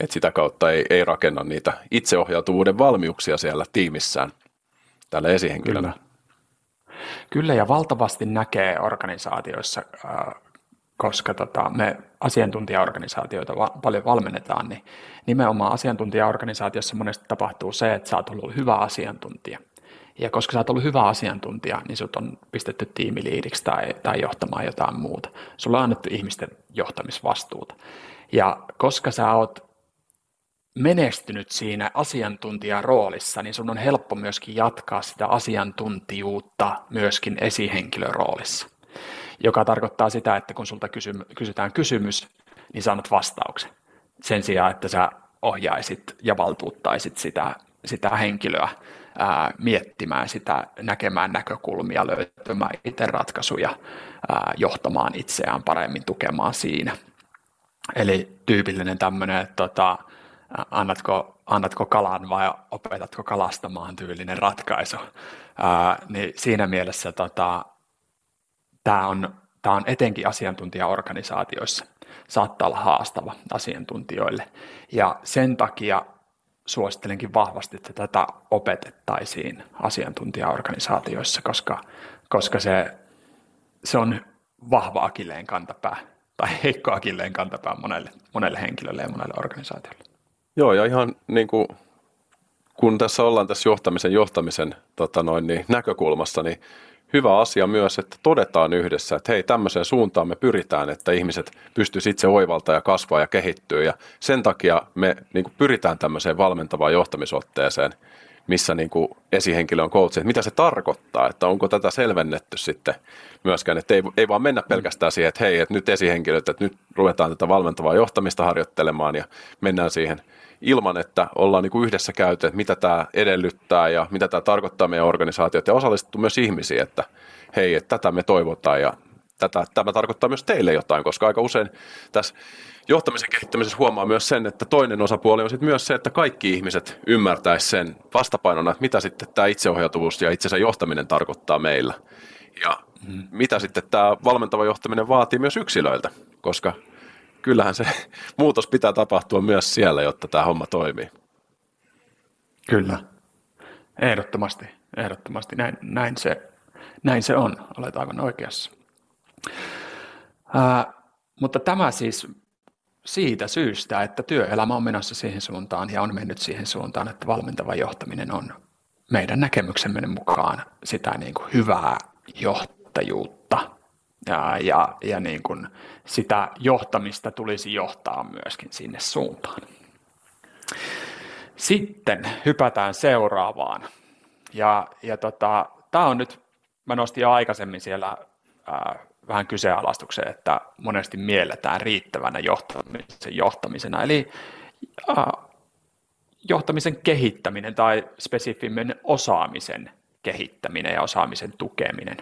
että sitä kautta ei rakenna niitä itseohjautuvuuden valmiuksia siellä tiimissään tällä esihenkilönä. Kyllä, ja valtavasti näkee organisaatioissa, koska me asiantuntijaorganisaatioita paljon valmennetaan, niin nimenomaan asiantuntijaorganisaatiossa monesti tapahtuu se, että sä oot ollut hyvä asiantuntija. Ja koska sä oot ollut hyvä asiantuntija, niin sut on pistetty tiimiliidiksi tai johtamaan jotain muuta. Sulla on annettu ihmisten johtamisvastuuta. Ja koska sä oot menestynyt siinä asiantuntijaroolissa, niin sun on helppo myöskin jatkaa sitä asiantuntijuutta myöskin esihenkilöroolissa, joka tarkoittaa sitä, että kun sulta kysytään kysymys, niin saanut vastauksen sen sijaan, että sä ohjaisit ja valtuuttaisit sitä henkilöä miettimään sitä, näkemään näkökulmia, löytämään itse ratkaisuja, johtamaan itseään paremmin, tukemaan siinä. Eli tyypillinen tämmöinen, annatko kalan vai opetatko kalastamaan tyylinen ratkaisu, niin siinä mielessä tämä on etenkin asiantuntijaorganisaatioissa, saattaa olla haastava asiantuntijoille, ja sen takia suosittelenkin vahvasti, että tätä opetettaisiin asiantuntijaorganisaatioissa, koska se on vahva akilleen kantapää tai heikko akilleen kantapää monelle henkilölle ja monelle organisaatiolle. Joo, ja ihan niin kuin, kun tässä ollaan tässä johtamisen näkökulmassa, niin hyvä asia myös, että todetaan yhdessä, että hei, tämmöiseen suuntaan me pyritään, että ihmiset pystyisivät itse oivaltaa ja kasvaa ja kehittyä, ja sen takia me niin kuin pyritään tämmöiseen valmentavaan johtamisotteeseen, missä niin kuin esihenkilö on coachi, että mitä se tarkoittaa, että onko tätä selvennetty sitten myöskään, että ei vaan mennä pelkästään siihen, että hei, että nyt esihenkilöt, että nyt ruvetaan tätä valmentavaa johtamista harjoittelemaan ja mennään siihen ilman, että ollaan niin kuin yhdessä käyty, että mitä tämä edellyttää ja mitä tämä tarkoittaa meidän organisaatiot ja osallistuttu myös ihmisiä, että hei, että tätä me toivotaan ja tämä tarkoittaa myös teille jotain, koska aika usein tässä johtamisen kehittämisessä huomaa myös sen, että toinen osapuoli on sitten myös se, että kaikki ihmiset ymmärtäisivät sen vastapainona, että mitä sitten tämä itseohjautuvuus ja itsensä johtaminen tarkoittaa meillä. Ja mitä sitten tämä valmentava johtaminen vaatii myös yksilöiltä, koska kyllähän se muutos pitää tapahtua myös siellä, jotta tämä homma toimii. Kyllä, ehdottomasti. Näin se on, olet aivan oikeassa. Mutta tämä siis siitä syystä, että työelämä on menossa siihen suuntaan ja on mennyt siihen suuntaan, että valmentava johtaminen on meidän näkemyksemme mukaan sitä niin kuin hyvää johtajuutta ja niin kuin sitä johtamista tulisi johtaa myöskin sinne suuntaan. Sitten hypätään seuraavaan ja tämä on nyt, mä nostin jo aikaisemmin siellä vähän kyseenalaistukseen, että monesti mielletään riittävänä johtamisena. Eli johtamisen kehittäminen tai spesifimmin osaamisen kehittäminen ja osaamisen tukeminen.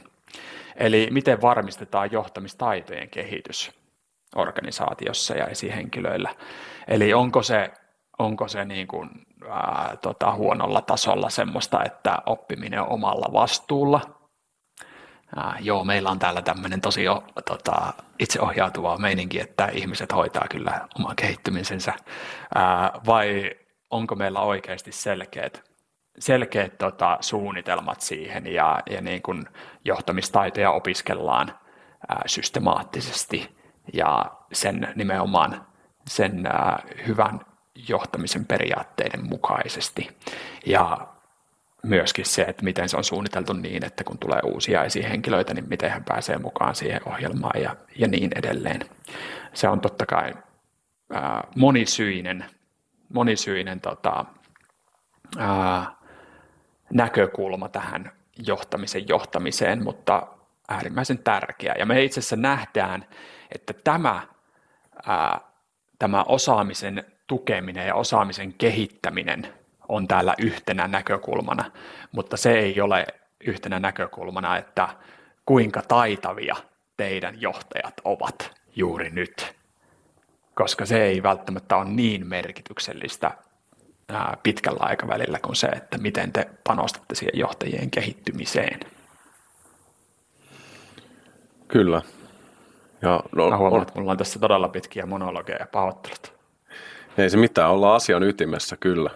Eli miten varmistetaan johtamistaitojen kehitys organisaatiossa ja esihenkilöillä. Eli onko se niin kuin, huonolla tasolla semmoista, että oppiminen on omalla vastuulla. Joo, meillä on täällä tämmöinen tosi itseohjautuva meininki, että ihmiset hoitaa kyllä oman kehittymisensä, vai onko meillä oikeasti selkeät suunnitelmat siihen ja niin kuin johtamistaitoja opiskellaan systemaattisesti ja sen nimenomaan sen hyvän johtamisen periaatteiden mukaisesti ja myöskin se, että miten se on suunniteltu niin, että kun tulee uusia esihenkilöitä, niin miten hän pääsee mukaan siihen ohjelmaan ja niin edelleen. Se on totta kai monisyinen näkökulma tähän johtamiseen, mutta äärimmäisen tärkeä. Ja me itse asiassa nähdään, että tämä osaamisen tukeminen ja osaamisen kehittäminen on täällä yhtenä näkökulmana, mutta se ei ole yhtenä näkökulmana, että kuinka taitavia teidän johtajat ovat juuri nyt, koska se ei välttämättä ole niin merkityksellistä pitkällä aikavälillä kuin se, että miten te panostatte siihen johtajien kehittymiseen. Kyllä. Ja, no, mä huomaan, että mulla on tässä todella pitkiä monologeja ja pahoittelut. Ei se mitään, ollaan asian ytimessä kyllä.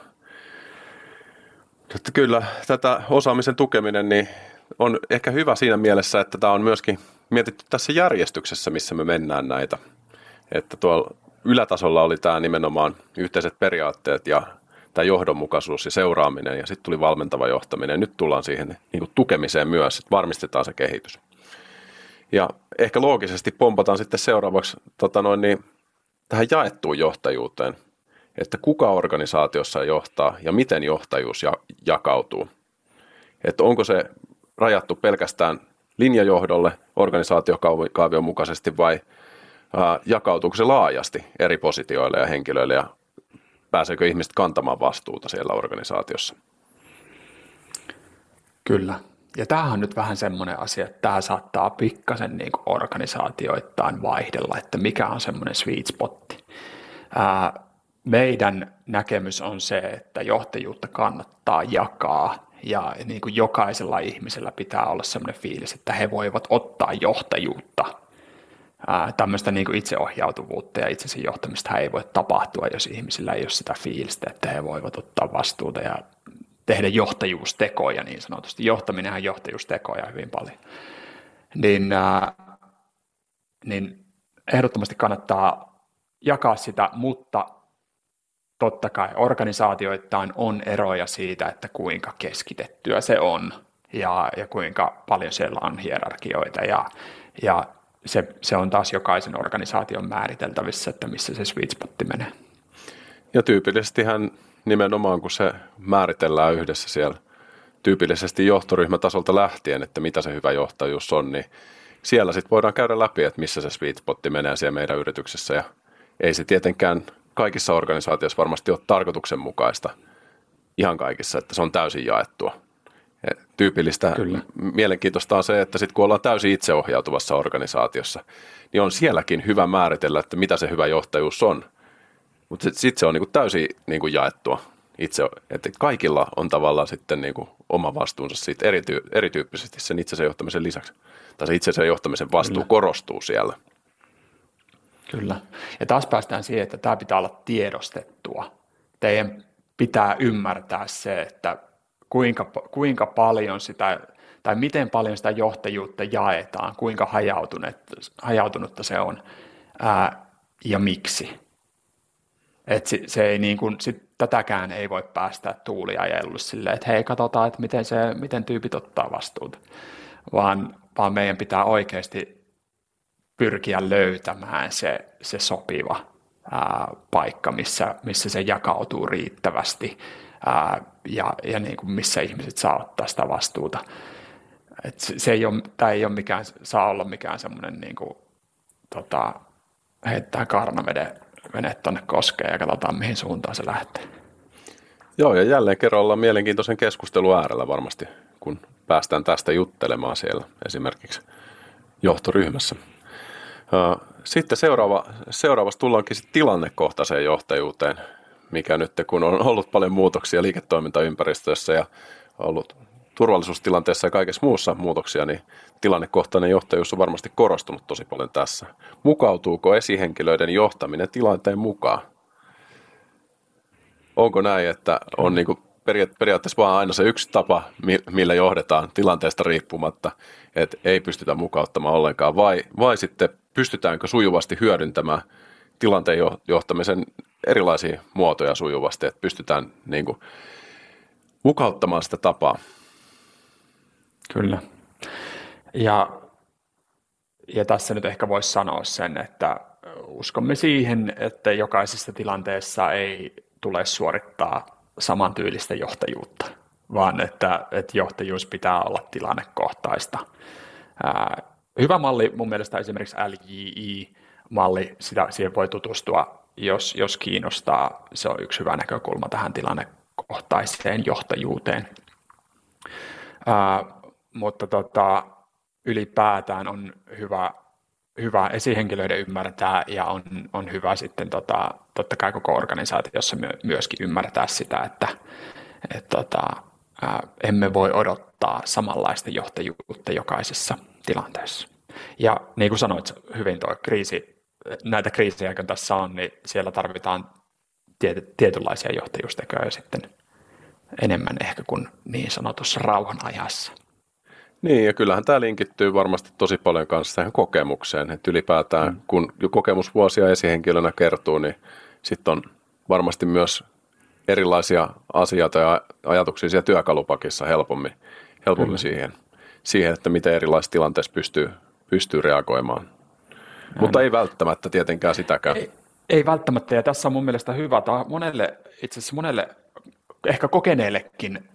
Kyllä, tätä osaamisen tukeminen niin on ehkä hyvä siinä mielessä, että tämä on myöskin mietitty tässä järjestyksessä, missä me mennään näitä. Että tuolla ylätasolla oli tämä nimenomaan yhteiset periaatteet ja tämä johdonmukaisuus ja seuraaminen ja sitten tuli valmentava johtaminen. Nyt tullaan siihen niin kuin tukemiseen myös, että varmistetaan se kehitys. Ja ehkä loogisesti pompataan sitten seuraavaksi tähän jaettuun johtajuuteen. Että kuka organisaatiossa johtaa ja miten johtajuus jakautuu. Että onko se rajattu pelkästään linjajohdolle organisaatiokaavion mukaisesti vai jakautuuko se laajasti eri positioille ja henkilöille ja pääseekö ihmiset kantamaan vastuuta siellä organisaatiossa? Kyllä. Ja tämähän on nyt vähän semmoinen asia, että tämä saattaa pikkasen niin kuin organisaatioittain vaihdella, että mikä on semmoinen sweet spotti. Meidän näkemys on se, että johtajuutta kannattaa jakaa ja niin kuin jokaisella ihmisellä pitää olla sellainen fiilis, että he voivat ottaa johtajuutta. Tämmöistä niin kuin itseohjautuvuutta ja itsensä johtamista ei voi tapahtua, jos ihmisillä ei ole sitä fiilistä, että he voivat ottaa vastuuta ja tehdä johtajuustekoja niin sanotusti. Johtaminen on johtajuustekoja hyvin paljon. Niin ehdottomasti kannattaa jakaa sitä, mutta totta kai organisaatioittain on eroja siitä, että kuinka keskitettyä se on ja kuinka paljon siellä on hierarkioita ja se on taas jokaisen organisaation määriteltävissä, että missä se sweet spotti menee. Ja tyypillisestihän nimenomaan kun se määritellään yhdessä siellä tyypillisesti johtoryhmätasolta lähtien, että mitä se hyvä johtajuus on, niin siellä sitten voidaan käydä läpi, että missä se sweet spotti menee siellä meidän yrityksessä. Ja ei se tietenkään kaikissa organisaatioissa varmasti ole tarkoituksenmukaista ihan kaikissa, että se on täysin jaettua. Tyypillistä Kyllä. Mielenkiintoista on se, että sitten kun ollaan täysin itseohjautuvassa organisaatiossa, niin on sielläkin hyvä määritellä, että mitä se hyvä johtajuus on. Mutta sitten se on niinku täysin niinku jaettua itse, että kaikilla on tavallaan sitten niinku oma vastuunsa siitä erityyppisesti sen itsensä johtamisen lisäksi. Tai se itsensä johtamisen vastuu Kyllä. Korostuu siellä. Kyllä. Ja taas päästään siihen, että tämä pitää olla tiedostettua. Teidän pitää ymmärtää se, että kuinka paljon sitä, tai miten paljon sitä johtajuutta jaetaan, kuinka hajautunutta se on ja miksi. Et se ei niin kuin, tätäkään ei voi päästä tuuliajelulle silleen, että hei, katsotaan, että miten tyypit ottaa vastuuta, vaan meidän pitää oikeasti pyrkiä löytämään se sopiva paikka, missä se jakautuu riittävästi ja niin kuin missä ihmiset saa ottaa sitä vastuuta. Et tämä ei saa olla mikään semmoinen niin kuin, heittää karnavene tuonne koskeen ja katsotaan, mihin suuntaan se lähtee. Joo, ja jälleen kerran ollaan mielenkiintoisen keskustelun äärellä varmasti, kun päästään tästä juttelemaan siellä esimerkiksi johtoryhmässä. Sitten seuraavassa tullaankin sitten tilannekohtaiseen johtajuuteen, mikä nyt kun on ollut paljon muutoksia liiketoimintaympäristössä ja ollut turvallisuustilanteessa ja kaikessa muussa muutoksia, niin tilannekohtainen johtajuus on varmasti korostunut tosi paljon tässä. Mukautuuko esihenkilöiden johtaminen tilanteen mukaan? Onko näin, että on niin kuin periaatteessa vaan aina se yksi tapa, millä johdetaan tilanteesta riippumatta, että ei pystytä mukauttamaan ollenkaan, vai sitten pystytäänkö sujuvasti hyödyntämään tilanteen johtamisen erilaisia muotoja sujuvasti, että pystytään niin kuin mukauttamaan sitä tapaa? Kyllä. Ja tässä nyt ehkä voisi sanoa sen, että uskomme siihen, että jokaisessa tilanteessa ei tule suorittaa samantyylistä johtajuutta, vaan että johtajuus pitää olla tilannekohtaista. Hyvä malli mun mielestä esimerkiksi LGI-malli, siihen voi tutustua, jos kiinnostaa. Se on yksi hyvä näkökulma tähän tilannekohtaiseen johtajuuteen. Mutta ylipäätään on hyvä esihenkilöiden ymmärtää ja on hyvä sitten totta kai koko organisaatiossa myöskin ymmärtää sitä, että emme voi odottaa samanlaista johtajuutta jokaisessa tilanteessa. Ja niin kuin sanoit hyvin, näitä kriisejä, kun tässä on, niin siellä tarvitaan tietynlaisia johtajuustekoja sitten enemmän ehkä kuin niin sanotussa rauhanajassa. Niin, ja kyllähän tämä linkittyy varmasti tosi paljon kanssa tähän kokemukseen, että ylipäätään kun kokemusvuosia esihenkilönä kertuu, niin sitten on varmasti myös erilaisia asioita ja ajatuksia siellä työkalupakissa helpommin siihen, että miten erilaisissa tilanteissa pystyy reagoimaan. Näin. Mutta ei välttämättä tietenkään sitäkään. Ei välttämättä, ja tässä on mun mielestä hyvä, tai itse asiassa monelle, ehkä kokeneellekin,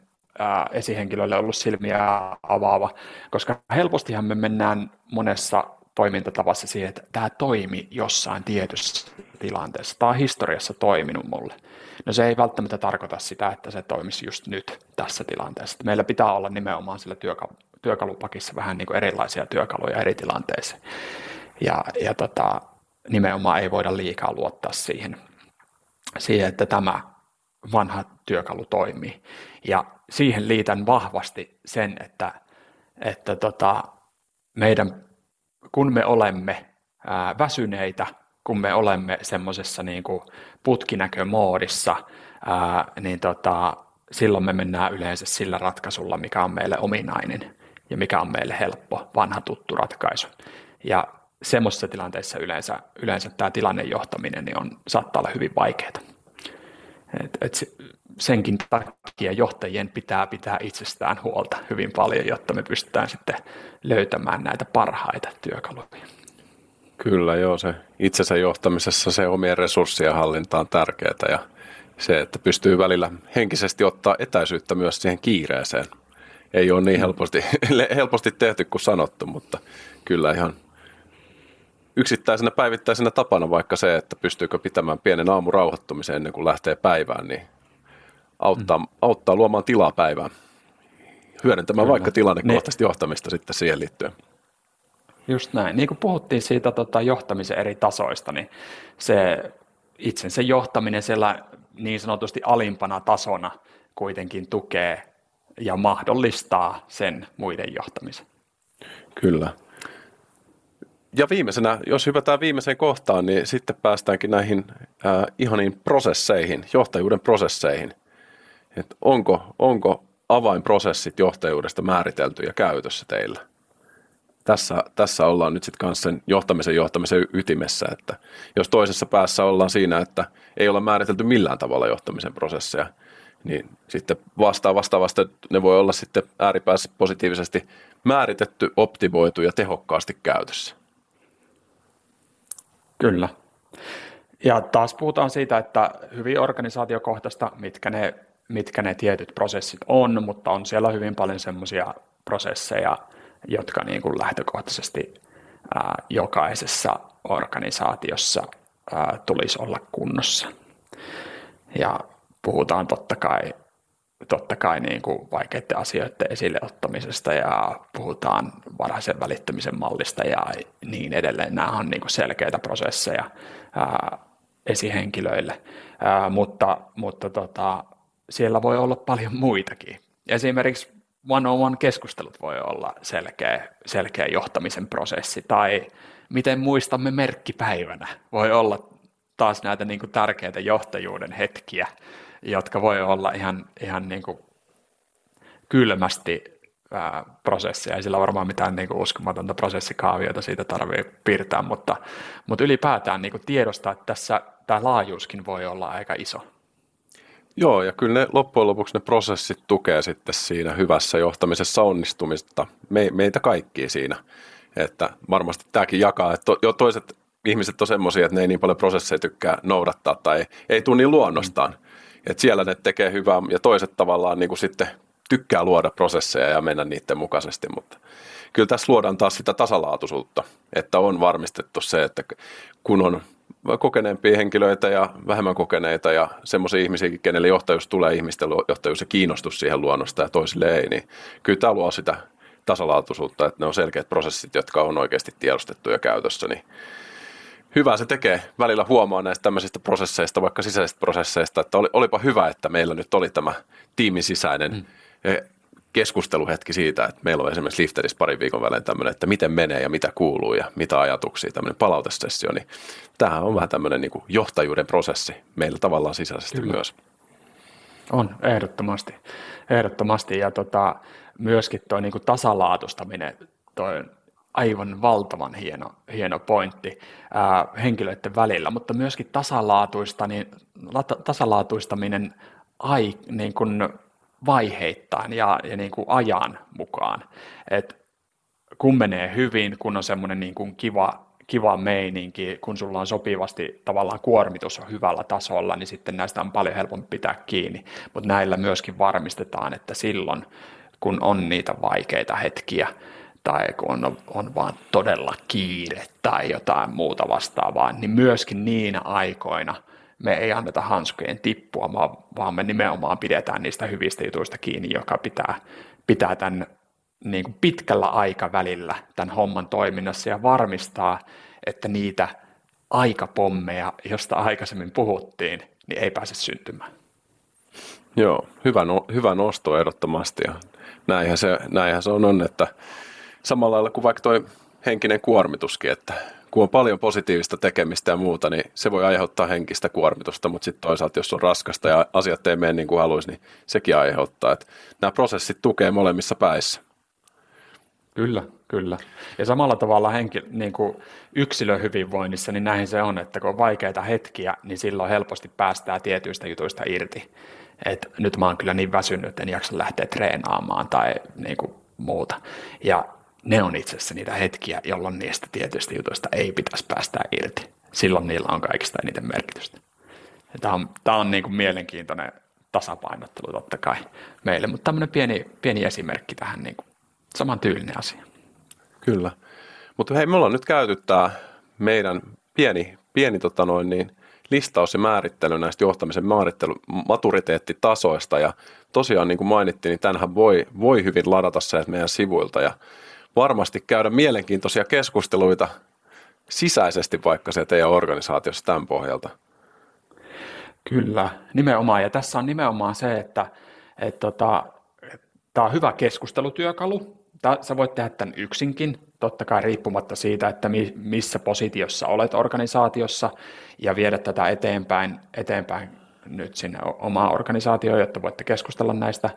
esihenkilöille ollut silmiä avaava, koska helpostihan me mennään monessa toimintatavassa siihen, että tämä toimi jossain tietyssä tilanteessa, tämä on historiassa toiminut mulle. No se ei välttämättä tarkoita sitä, että se toimisi just nyt tässä tilanteessa. Meillä pitää olla nimenomaan sillä työkalupakissa vähän niin kuin erilaisia työkaluja eri tilanteisiin ja nimenomaan ei voida liikaa luottaa siihen, että tämä vanha työkalu toimii. Ja siihen liitän vahvasti sen, että meidän, kun me olemme väsyneitä, kun me olemme semmoisessa niin kuin putkinäkömoodissa, niin silloin me mennään yleensä sillä ratkaisulla, mikä on meille ominainen ja mikä on meille helppo, vanha tuttu ratkaisu. Ja semmoisessa tilanteessa yleensä tämä tilannejohtaminen niin saattaa olla hyvin vaikeaa. Senkin takia johtajien pitää pitää itsestään huolta hyvin paljon, jotta me pystytään sitten löytämään näitä parhaita työkaluja. Kyllä, joo, se itsensä johtamisessa se omien resurssien hallinta on tärkeää ja se, että pystyy välillä henkisesti ottaa etäisyyttä myös siihen kiireeseen. Ei ole niin helposti tehty kuin sanottu, mutta kyllä ihan yksittäisenä päivittäisenä tapana vaikka se, että pystyykö pitämään pienen aamurauhoittumisen ennen kuin lähtee päivään, niin auttaa luomaan tilaa päivään. Hyödyntämään kyllä vaikka tilannekohtaisesti johtamista sitten siihen liittyen. Just näin. Niin kuin puhuttiin siitä johtamisen eri tasoista, niin se itsensä johtaminen siellä niin sanotusti alimpana tasona kuitenkin tukee ja mahdollistaa sen muiden johtamisen. Kyllä. Ja viimeisenä, jos hypätään viimeiseen kohtaan, niin sitten päästäänkin näihin ihaniin prosesseihin, johtajuuden prosesseihin. Et onko avainprosessit johtajuudesta määritelty ja käytössä teillä? Tässä ollaan nyt sitten kanssa sen johtamisen ytimessä, että jos toisessa päässä ollaan siinä, että ei olla määritelty millään tavalla johtamisen prosesseja, niin sitten vastaavasti ne voi olla sitten ääripäässä positiivisesti määritetty, optimoitu ja tehokkaasti käytössä. Kyllä. Ja taas puhutaan siitä, että hyvin organisaatiokohtaista, mitkä ne tietyt prosessit on, mutta on siellä hyvin paljon semmoisia prosesseja, jotka niin kuin lähtökohtaisesti jokaisessa organisaatiossa tulisi olla kunnossa. Ja puhutaan totta kai niin kuin vaikeiden asioiden esille ottamisesta ja puhutaan varhaisen välittämisen mallista ja niin edelleen. Nämä on niin kuin selkeitä prosesseja esihenkilöille, mutta siellä voi olla paljon muitakin. Esimerkiksi one-on-one-keskustelut voi olla selkeä johtamisen prosessi, tai miten muistamme merkkipäivänä voi olla taas näitä niin kuin tärkeitä johtajuuden hetkiä, jotka voi olla ihan niin kuin kylmästi prosessia. Ei sillä varmaan mitään niin kuin uskomatonta prosessikaaviota siitä tarvitse piirtää, mutta ylipäätään niin kuin tiedostaa, että tässä tämä laajuuskin voi olla aika iso. Joo, ja kyllä ne loppujen lopuksi ne prosessit tukee sitten siinä hyvässä johtamisessa onnistumista, meitä kaikkia siinä, että varmasti tämäkin jakaa, että toiset ihmiset on semmoisia, että ne ei niin paljon prosesseja tykkää noudattaa tai ei tule niin luonnostaan, että siellä ne tekee hyvää ja toiset tavallaan niin kuin sitten tykkää luoda prosesseja ja mennä niiden mukaisesti, mutta kyllä tässä luodaan taas sitä tasalaatuisuutta, että on varmistettu se, että kun on kokeneempia henkilöitä ja vähemmän kokeneita ja semmoisia ihmisiä, kenelle johtajuus tulee, ihmisten johtajuus ja kiinnostus siihen luonnosta ja toisille ei, niin kyllä tämä luo sitä tasalaatuisuutta, että ne on selkeät prosessit, jotka on oikeasti tiedostettu ja käytössä, niin hyvä se tekee. Välillä huomaa näistä tämmöisistä prosesseista, vaikka sisäisistä prosesseista, että olipa hyvä, että meillä nyt oli tämä tiimin sisäinen keskusteluhetki siitä, että meillä on esimerkiksi Liftedissä parin viikon välein tämmöinen, että miten menee ja mitä kuuluu ja mitä ajatuksia, tämmöinen palautessessio, niin tämähän on vähän tämmöinen niin kuin johtajuuden prosessi meillä tavallaan sisäisesti. Kyllä. Myös. On, ehdottomasti. Ja myöskin tuo niin kuin tasalaatustaminen, tuo aivan valtavan hieno pointti henkilöiden välillä, mutta myöskin tasalaatuistaminen niin kuin vaiheittain ja niin kuin ajan mukaan, että kun menee hyvin, kun on semmoinen niin kuin kiva meininki, kun sulla on sopivasti tavallaan kuormitus on hyvällä tasolla, niin sitten näistä on paljon helpompi pitää kiinni, mutta näillä myöskin varmistetaan, että silloin kun on niitä vaikeita hetkiä tai kun on vaan todella kiire tai jotain muuta vastaavaa, niin myöskin niinä aikoina me ei anneta hanskojen tippua, vaan me nimenomaan pidetään niistä hyvistä jutuista kiinni, joka pitää tämän niin kuin pitkällä aikavälillä tämän homman toiminnassa ja varmistaa, että niitä aikapommeja, josta aikaisemmin puhuttiin, niin ei pääse syntymään. Joo, hyvä nosto ehdottomasti. Näinhän se on, että samalla lailla kuin vaikka toi henkinen kuormituskin, että kun on paljon positiivista tekemistä ja muuta, niin se voi aiheuttaa henkistä kuormitusta, mutta sitten toisaalta, jos on raskasta ja asiat ei mene niin kuin haluaisi, niin sekin aiheuttaa. Että nämä prosessit tukee molemmissa päissä. Kyllä. Ja samalla tavalla niin kuin yksilön hyvinvoinnissa, niin näin se on, että kun on vaikeita hetkiä, niin silloin helposti päästään tietyistä jutuista irti. Että nyt mä oon kyllä niin väsynyt, en jaksa lähteä treenaamaan tai niin kuin muuta. Ja ne on itse asiassa niitä hetkiä, jolloin niistä tietyistä jutuista ei pitäisi päästä irti. Silloin niillä on kaikista eniten merkitystä. Tämä on niin kuin mielenkiintoinen tasapainottelu totta kai meille, mutta tämmöinen pieni esimerkki tähän niin kuin samantyylinen asia. Kyllä. Mutta hei, me ollaan nyt käyty tämä meidän pieni listaus ja määrittely näistä johtamisen maturiteettitasoista. Ja tosiaan niin kuin mainittiin, niin tämähän voi hyvin ladata sen meidän sivuilta ja varmasti käydä mielenkiintoisia keskusteluita sisäisesti vaikka se teidän organisaatiossa tämän pohjalta. Kyllä, nimenomaan. Ja tässä on nimenomaan se, että tämä on hyvä keskustelutyökalu. Sä voit tehdä tämän yksinkin, totta kai riippumatta siitä, että missä positiossa olet organisaatiossa ja viedä tätä eteenpäin nyt sinne omaan organisaatioon, jotta voitte keskustella näistä.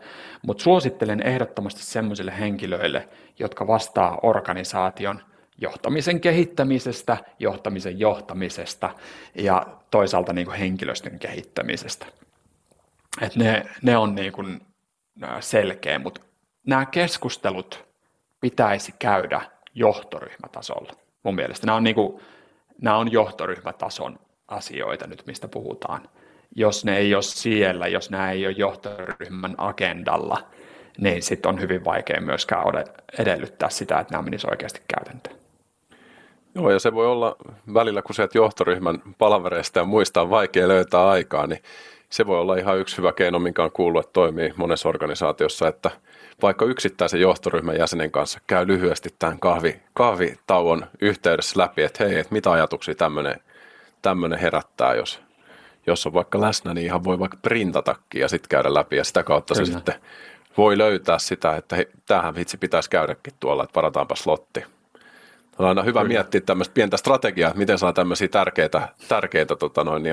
Mutta suosittelen ehdottomasti semmoisille henkilöille, jotka vastaa organisaation johtamisen kehittämisestä, johtamisen johtamisesta ja toisaalta niin kuin henkilöstön kehittämisestä. Et ne on niin kuin selkeä, mutta nämä keskustelut pitäisi käydä johtoryhmätasolla. Mun mielestä nämä on johtoryhmätason asioita nyt, mistä puhutaan. Jos ne ei ole siellä, jos nämä ei ole johtoryhmän agendalla, niin sitten on hyvin vaikea myöskään edellyttää sitä, että nämä menisivät oikeasti käytäntöön. Joo, ja se voi olla välillä, kun sieltä johtoryhmän palavereista ja muista on vaikea löytää aikaa, niin se voi olla ihan yksi hyvä keino, minkä on kuullut, että toimii monessa organisaatiossa, että vaikka yksittäisen johtoryhmän jäsenen kanssa käy lyhyesti tämän kahvitauon yhteydessä läpi, että hei, että mitä ajatuksia tämmöinen herättää, jos on vaikka läsnä, niin ihan voi vaikka printatakin ja sitten käydä läpi, ja sitä kautta se sitten voi löytää sitä, että hei, tämähän vitsi pitäisi käydäkin tuolla, että varataanpa slotti. On aina hyvä miettiä tämmöistä pientä strategiaa, että miten saa tämmöisiä tärkeitä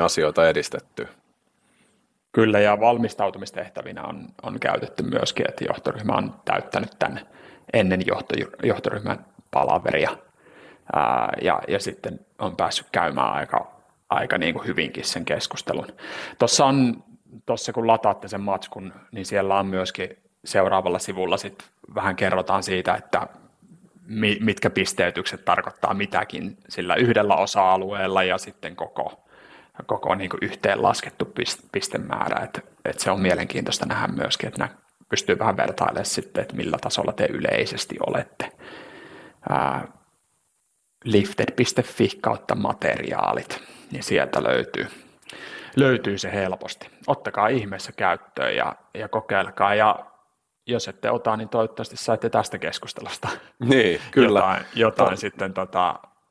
asioita edistettyä. Kyllä, ja valmistautumistehtävinä on käytetty myöskin, että johtoryhmä on täyttänyt tämän ennen johtoryhmän palaveria ja sitten on päässyt käymään aika niin kuin hyvinkin sen keskustelun. Tuossa kun lataatte sen matskun, niin siellä on myöskin seuraavalla sivulla sit vähän kerrotaan siitä, että mitkä pisteytykset tarkoittaa mitäkin sillä yhdellä osa-alueella ja sitten koko niin kuin yhteenlaskettu pistemäärä, että se on mielenkiintoista nähdä myöskin, että pystyy vähän vertailemaan sitten, että millä tasolla te yleisesti olette. Lifted.fi kautta materiaalit, niin sieltä löytyy se helposti. Ottakaa ihmeessä käyttöön ja kokeilkaa, ja jos ette ota, niin toivottavasti saitte tästä keskustelusta niin, kyllä. jotain sitten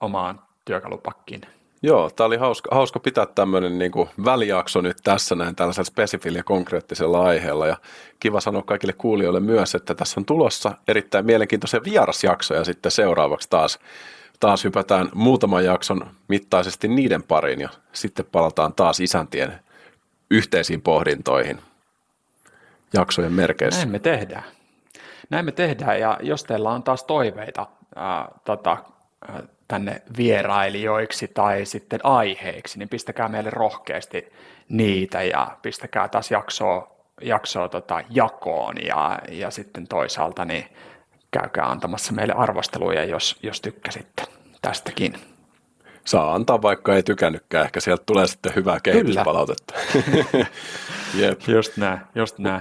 omaan työkalupakkiin. Joo, tämä oli hauska pitää tämmöinen niin kuin välijakso nyt tässä näin tällaisella spesifillä ja konkreettisella aiheella. Ja kiva sanoa kaikille kuulijoille myös, että tässä on tulossa erittäin mielenkiintoisia vierasjaksoja sitten seuraavaksi taas hypätään muutaman jakson mittaisesti niiden pariin ja sitten palataan taas isäntien yhteisiin pohdintoihin jaksojen merkeissä. Näin me tehdään ja jos teillä on taas toiveita tänne vierailijoiksi tai sitten aiheiksi, niin pistäkää meille rohkeasti niitä ja pistäkää taas jaksoa jakoon ja sitten toisaalta niin käykää antamassa meille arvosteluja, jos tykkäsitte tästäkin. Saa antaa, vaikka ei tykännytkään. Ehkä sieltä tulee sitten hyvää kehityspalautetta. Jep. Just näin.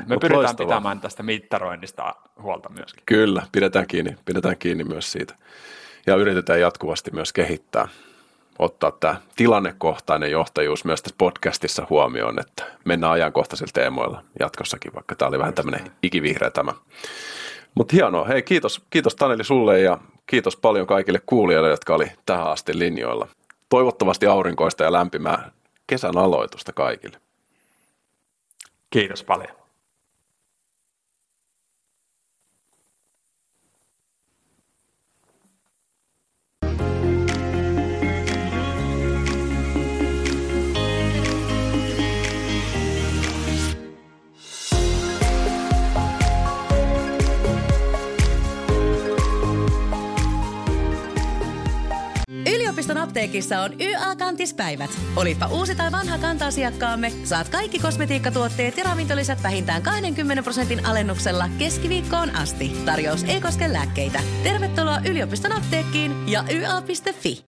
Me pyritään loistavaa. Pitämään tästä mittaroinnista huolta myöskin. Kyllä, pidetään kiinni myös siitä. Ja yritetään jatkuvasti myös kehittää, ottaa tämä tilannekohtainen johtajuus myös tässä podcastissa huomioon, että mennään ajankohtaisilla teemoilla jatkossakin, vaikka tämä oli vähän tämmöinen ikivihreä tämä. Mutta hienoa. Hei, kiitos Taneli sulle ja kiitos paljon kaikille kuulijoille, jotka oli tähän asti linjoilla. Toivottavasti aurinkoista ja lämpimää kesän aloitusta kaikille. Kiitos paljon. Yliopiston apteekissa on YA-kantispäivät. Olipa uusi tai vanha kanta-asiakkaamme, saat kaikki kosmetiikkatuotteet ja ravintolisät vähintään 20% alennuksella keskiviikkoon asti. Tarjous ei koske lääkkeitä. Tervetuloa yliopiston apteekkiin ja YA.fi.